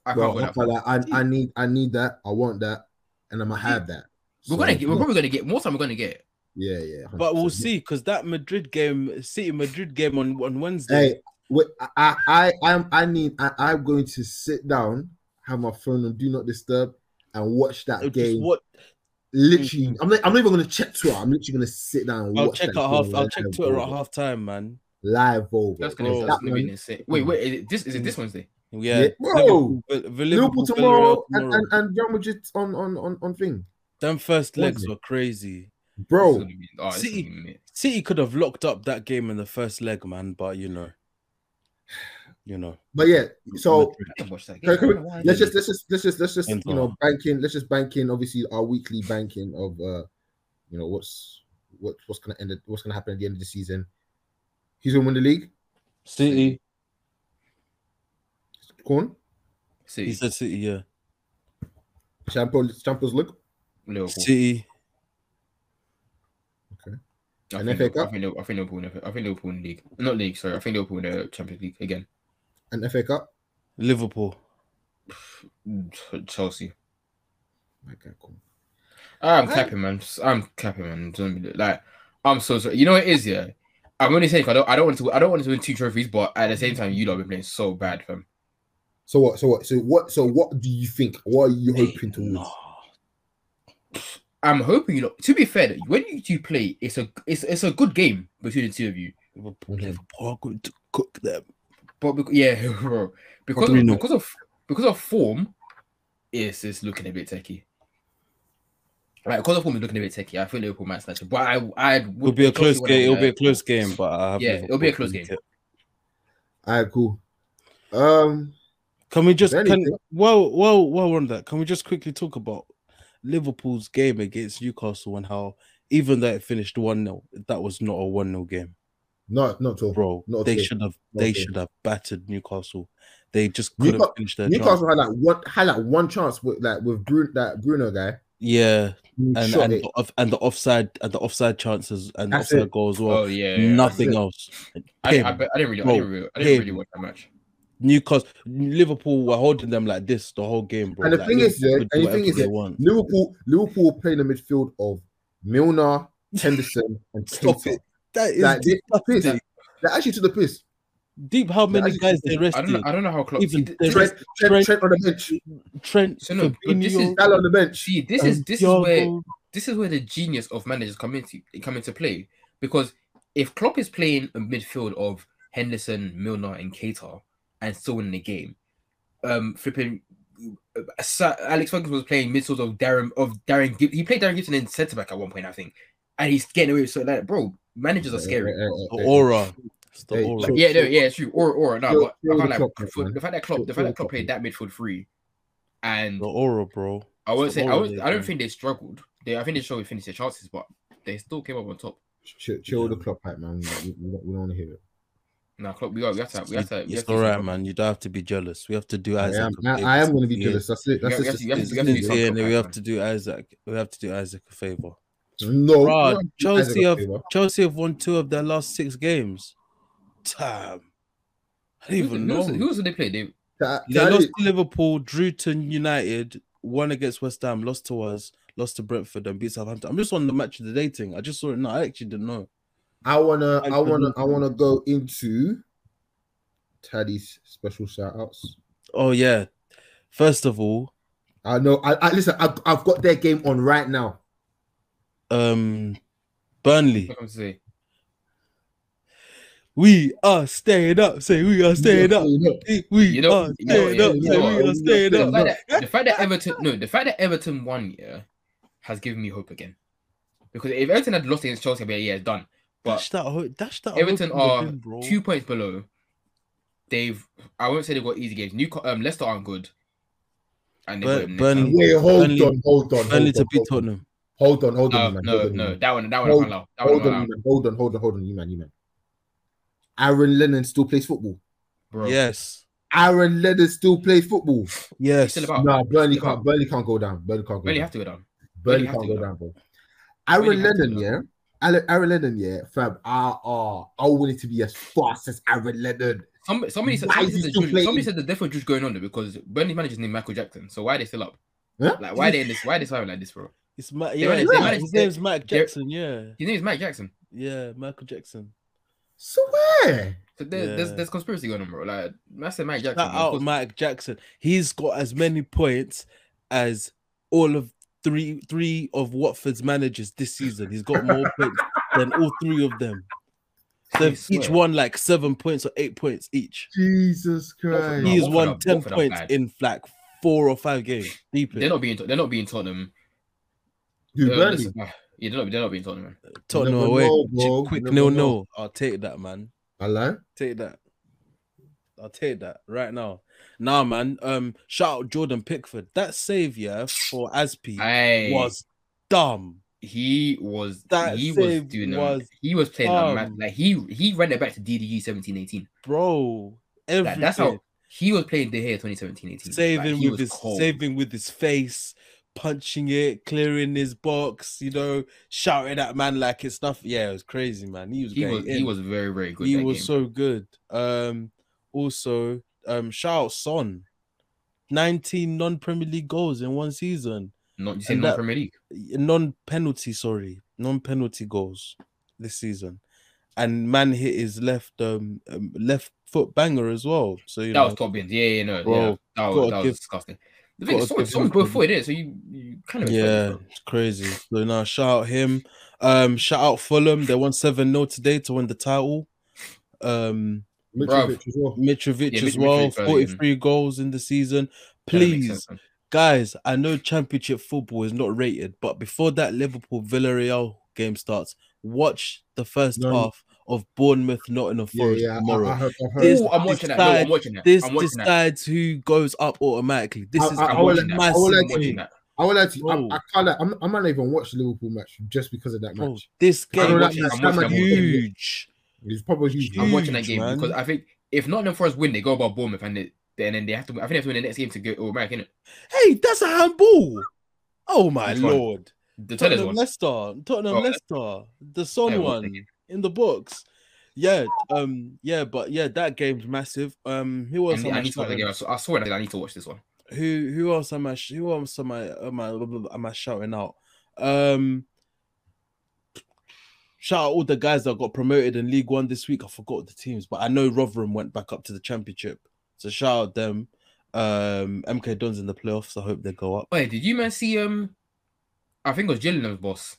I, Bro, I, like, I, I need I need that. I want that, and I'm gonna have that. We're so, gonna get, we're probably gonna get more time. We're gonna get it. Yeah, yeah. one hundred percent. But we'll see because that Madrid game, City Madrid game on, on Wednesday. Hey, wait, I I I'm I need I, I'm going to sit down, have my phone on do not disturb, and watch that game. What? Literally, mm-hmm. I'm not, I'm not even gonna check Twitter. I'm literally gonna sit down. And I'll watch check that at half. I'll check Twitter at half time, man. Live over. That's gonna, oh, that's gonna be insane. Wait, wait. Is it, this is it this Wednesday? Yeah, yeah. Bro. Liverpool, Liverpool tomorrow, tomorrow and and Real Madrid on on on on thing. Them first legs were crazy, bro. Be, oh, City, City could have locked up that game in the first leg, man. But you know, you know. But yeah, so let's just let's just let's just let's just you know banking. Let's just bank in. Obviously, our weekly banking of uh, you know what's what what's gonna end. What's gonna happen at the end of the season? Who's gonna win the league? City. Corn? City. He said City, yeah. Champions, Champions League? Liverpool. City. Okay. I and think F A Cup? I think, I think Liverpool in I think Liverpool in League. Not League, sorry. I think Liverpool in the Champions League again. And F A Cup? Liverpool. Chelsea. Okay, cool. I'm I... clapping, man. I'm clapping, man. Like, I'm so sorry. You know what it is, yeah? I'm only saying I don't, I don't want to I don't want to win two trophies, but at the same time, you lot have been playing so bad, fam. So what? So what? So what? So what do you think? What are you hoping towards? I'm hoping you know. To be fair, when you two play, it's a it's it's a good game between the two of you. Liverpool are going to cook them, but because, yeah, bro, because because of because of form, it's it's looking a bit techie. Right, because of form is looking a bit techie. I feel Liverpool might snatch it, but I I would it'll be a close game. It'll be a close game, but I have yeah, Liverpool it'll be a close game. Alright, cool. Um. Can we just can, well, well, well, on that? Can we just quickly talk about Liverpool's game against Newcastle and how even though it finished one nil, that was not a one nil game. No, not at all, bro. Not they all. should have, not they all. should have battered Newcastle. They just couldn't Newcastle, finish their. Newcastle chance. had like one, had like one chance with like with Bruno, that Bruno guy Yeah, and and the, off, and the offside and the offside chances and the offside goals. Well, oh yeah, nothing else. I, I, I didn't really, I didn't really, I didn't really watch that much. Newcastle, Liverpool were holding them like this the whole game, bro. And the like, thing is, yeah, and the thing is, Liverpool, Liverpool were playing the midfield of Milner, Henderson, and Stop Cater. It. That is like, they, they, they actually took the piss. Deep, how many yeah, guys they rested? I don't know, I don't know how Klopp... Even Trent, Trent, Trent, Trent on the bench. Trent, so no, this is Dal on the bench. See, this is this is where this is where the genius of managers come into come into play. Because if Klopp is playing a midfield of Henderson, Milner, and Keita, and still winning the game, um, flipping Alex Ferguson was playing midfield of Darren of Darren. He played Darren Gibson in centre back at one point, I think, and he's getting away with so like, bro, managers are scary. The aura. The hey, like, yeah, no, yeah, it's true. Or, or no, but I can't, like, Klopp, for, the fact that Klopp, the fact that Klopp played that midfield free, and the aura, bro. I won't say I, was, I don't man. think they struggled. They, I think they sure we finished their chances, but they still came up on top. Chill, chill yeah. the Klopp hype, man. Like, we, we, don't, we don't want to hear it. Nah, Klopp, we got, we have to, we have to. It's all right, man. You don't have to be jealous. We have to do Isaac. I am, I am going to be jealous. That's it. That's it. We have to do Isaac. We have to do Isaac a favor. No, bro, Chelsea have Chelsea have won two of their last six games. Damn, I don't even know. Who was they play? They, that, they that lost is... to Liverpool, drew to United, won against West Ham, lost to us, lost to Brentford, and beat Southampton. I'm just on the match of the day thing. I just saw it. No, I actually didn't know. I wanna, I, I wanna, know. I wanna go into Taddy's special shout outs. Oh yeah, first of all, I know. I, I listen. I, I've got their game on right now. Um, Burnley. We are staying up. Say we are staying up. We are staying up. We are staying up. The fact that Everton, no, the fact that Everton won, yeah, has given me hope again. Because if Everton had lost against Chelsea, I'd be like, yeah, it's done. But dash that, dash that Everton are within, two points below. They've, I won't say they've got easy games. New, um, Leicester aren't good. And Burnley, Burnley, hold on, hold on, Burnley to beat Tottenham. Hold on, hold on, man. No, no, that one, that one, hold on, hold on, hold on, hold on, you man, you man. Aaron Lennon still plays football. Bro. Yes. Aaron Lennon still plays football. Yes. No, nah, Burnley can't about. Burnley can't go down. Burnley can't go Burnley down. Have to go down. Burnley, Burnley can't go, go down, bro. Aaron Lennon, yeah. Aaron, Aaron Lennon, yeah. Fam, I, uh, I want it to be as fast as Aaron Lennon. Somebody, somebody said somebody said, Jude, somebody said the definite juice going on there because Burnley manager's named Michael Jackson. So why are they still up? Huh? Like why are they in this? Why are they fighting like this, bro? It's Ma yeah, yeah, yeah. His name's Mike Jackson, yeah. His name's Mike Jackson. Yeah, Michael Jackson. So where? So there, yeah. there's there's conspiracy going on, bro. Like I said, Mike Jackson. Shout out Mike Jackson. He's got as many points as all of three three of Watford's managers this season. He's got more points than all three of them. So each one like seven points or eight points each. Jesus Christ! He's no, won up, ten points in like four or five games. Deep in. They're not being they're not being Tottenham. Dude, uh, Yeah, they're not, they're not being Tottenham. Tottenham away. Know, Quick nil nil. I'll take that, man. Hello? Take that. I'll take that right now. Nah, man. Um, shout out Jordan Pickford. That save, yeah, for Aspi I... was dumb. He was that he was doing was a, he was playing dumb. That, like he he ran it back to D D U seventeen eighteen. Bro, like, that's how he was playing De Gea twenty seventeen eighteen. Saving like, with his cold. saving with his face. Punching it, clearing his box, you know, shouting at man like it's stuff. Yeah, it was crazy, man. He was he was, he was very, very good. He was game. so good. Um, also, um, shout out Son, nineteen non-Premier League goals in one season. Not you say non-Premier League, non-penalty. Sorry, non-penalty goals this season, and man hit his left um, um left foot banger as well. So you that know, was top end. Yeah, you know, bro, yeah, that was, that was give, disgusting. The thing is, someone before it is, so you, you kind of yeah, it, it's crazy. So now shout out him. Um, shout out Fulham. They won seven nil today to win the title. Um, Mitrovic as well. Mitrovic yeah, as well. Mitrovic, forty-three yeah. goals in the season. Please, yeah, sense, guys. I know Championship football is not rated, but before that Liverpool Villarreal game starts, watch the first no. half of Bournemouth Nottingham Forest yeah, yeah, tomorrow. I, I, I this Ooh, I'm watching decides, that. No, I'm watching that. This I'm watching decides that. who goes up automatically. This I, is I, I would like to. I would like to. I can't. Like, I'm, I might not even watch the Liverpool match just because of that match. Bro, this game I'm watching, I'm watching, huge. It's probably huge. I'm watching that game man. because I think if Nottingham Forest win, they go above Bournemouth, and, they, and then they have to. I think they have to win the next game to go automatic, innit? Hey, that's a handball. Oh my Which lord! One? The Tottenham one. Leicester, Tottenham oh, Leicester, the Son yeah, one thinking. in the books. Yeah, um, yeah, but yeah, that game's massive. Um, who else? I, I, I, need to watch the game. I, saw, I saw it. I need to watch this one. Who who else am I? Who else am I? Am I, am I shouting out? Um, shout out all the guys that got promoted in League One this week. I forgot the teams, but I know Rotherham went back up to the Championship. So shout out them. Um, M K Dons in the playoffs. I hope they go up. Wait, did you man see? Um, I think it was Gillen's boss.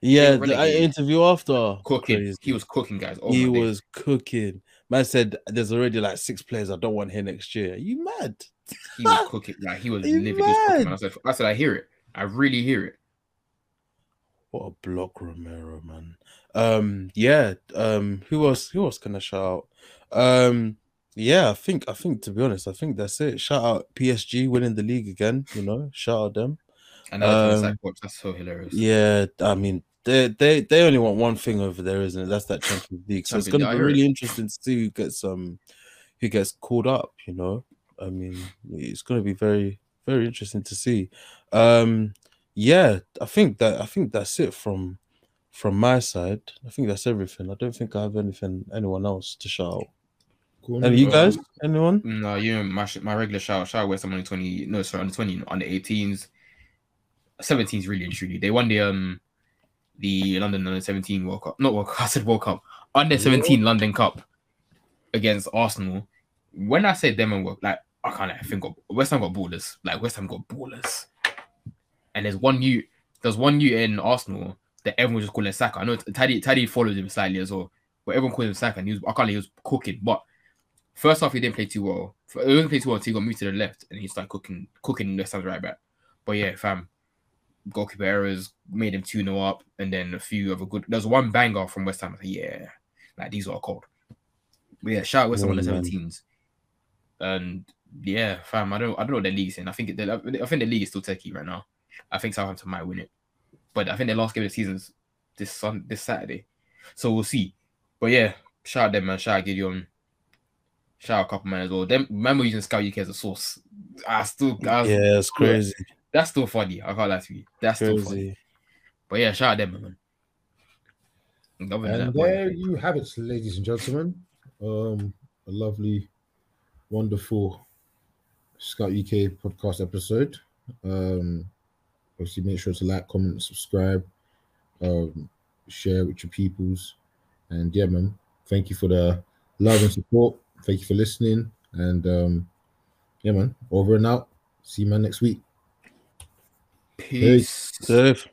Yeah, the I interview after cooking. Crazy. He was cooking, guys. Oh, he was day. cooking. Man said, "There's already like six players I don't want here next year." Are you mad? He was cooking. Like he was living. I said, I said, I hear it. I really hear it. What a block, Romero, man. Um, yeah. Um, who else? Who else can I shout out? Um, yeah, I think. I think to be honest, I think that's it. Shout out P S G winning the league again. You know, shout out them. And um, that's so hilarious. Yeah, I mean. They, they they only want one thing over there, isn't it? That's that Champions League. So Champions it's going to be really interesting to see who gets um who gets called up. You know, I mean, it's going to be very very interesting to see. Um, yeah, I think that I think that's it from from my side. I think that's everything. I don't think I have anything anyone else to shout out. Cool. And you guys, anyone? No, you my my regular shout shout out where someone twenty no sorry under twenty under eighteens, seventeens really and truly they won the um. The London Under seventeen World Cup, not World Cup. I said World Cup Under seventeen London Cup against Arsenal. When I said them and work, like I can't like, I think got, West Ham got ballers. Like West Ham got ballers, and there's one you there's one you in Arsenal that everyone just calling Saka. I know Taddy Taddy followed him slightly as well, but everyone called him Saka. And he was I can't he was cooking. But first half he didn't play too well. He didn't play too well. So he got moved to the left and he started cooking cooking West Ham's right back. But yeah, fam. Goalkeeper errors made him two nil up, and then a few of a good. There's one banger from West Ham. I think, yeah, like these are cold. But yeah, shout out West Ham on the seventeens. And yeah, fam, I don't, I don't know what the league's in. I think, it, I think the league is still techie right now. I think Southampton might win it, but I think their last game of the season's this sun, this Saturday, so we'll see. But yeah, shout out them man, shout out Gideon, shout out a couple man as well. Them remember using Scout U K as a source. I still, I was, yeah, it's crazy. Cool. That's still funny. I can't lie to you. That's Crazy. still funny. But yeah, shout out them, man. And that, there man. you have it, ladies and gentlemen. Um, a lovely, wonderful Scout U K podcast episode. Um, obviously, make sure to like, comment, subscribe, um, share with your peoples. And yeah, man, thank you for the love and support. Thank you for listening. And um, yeah, man, over and out. See you, man, next week. Peace. Peace.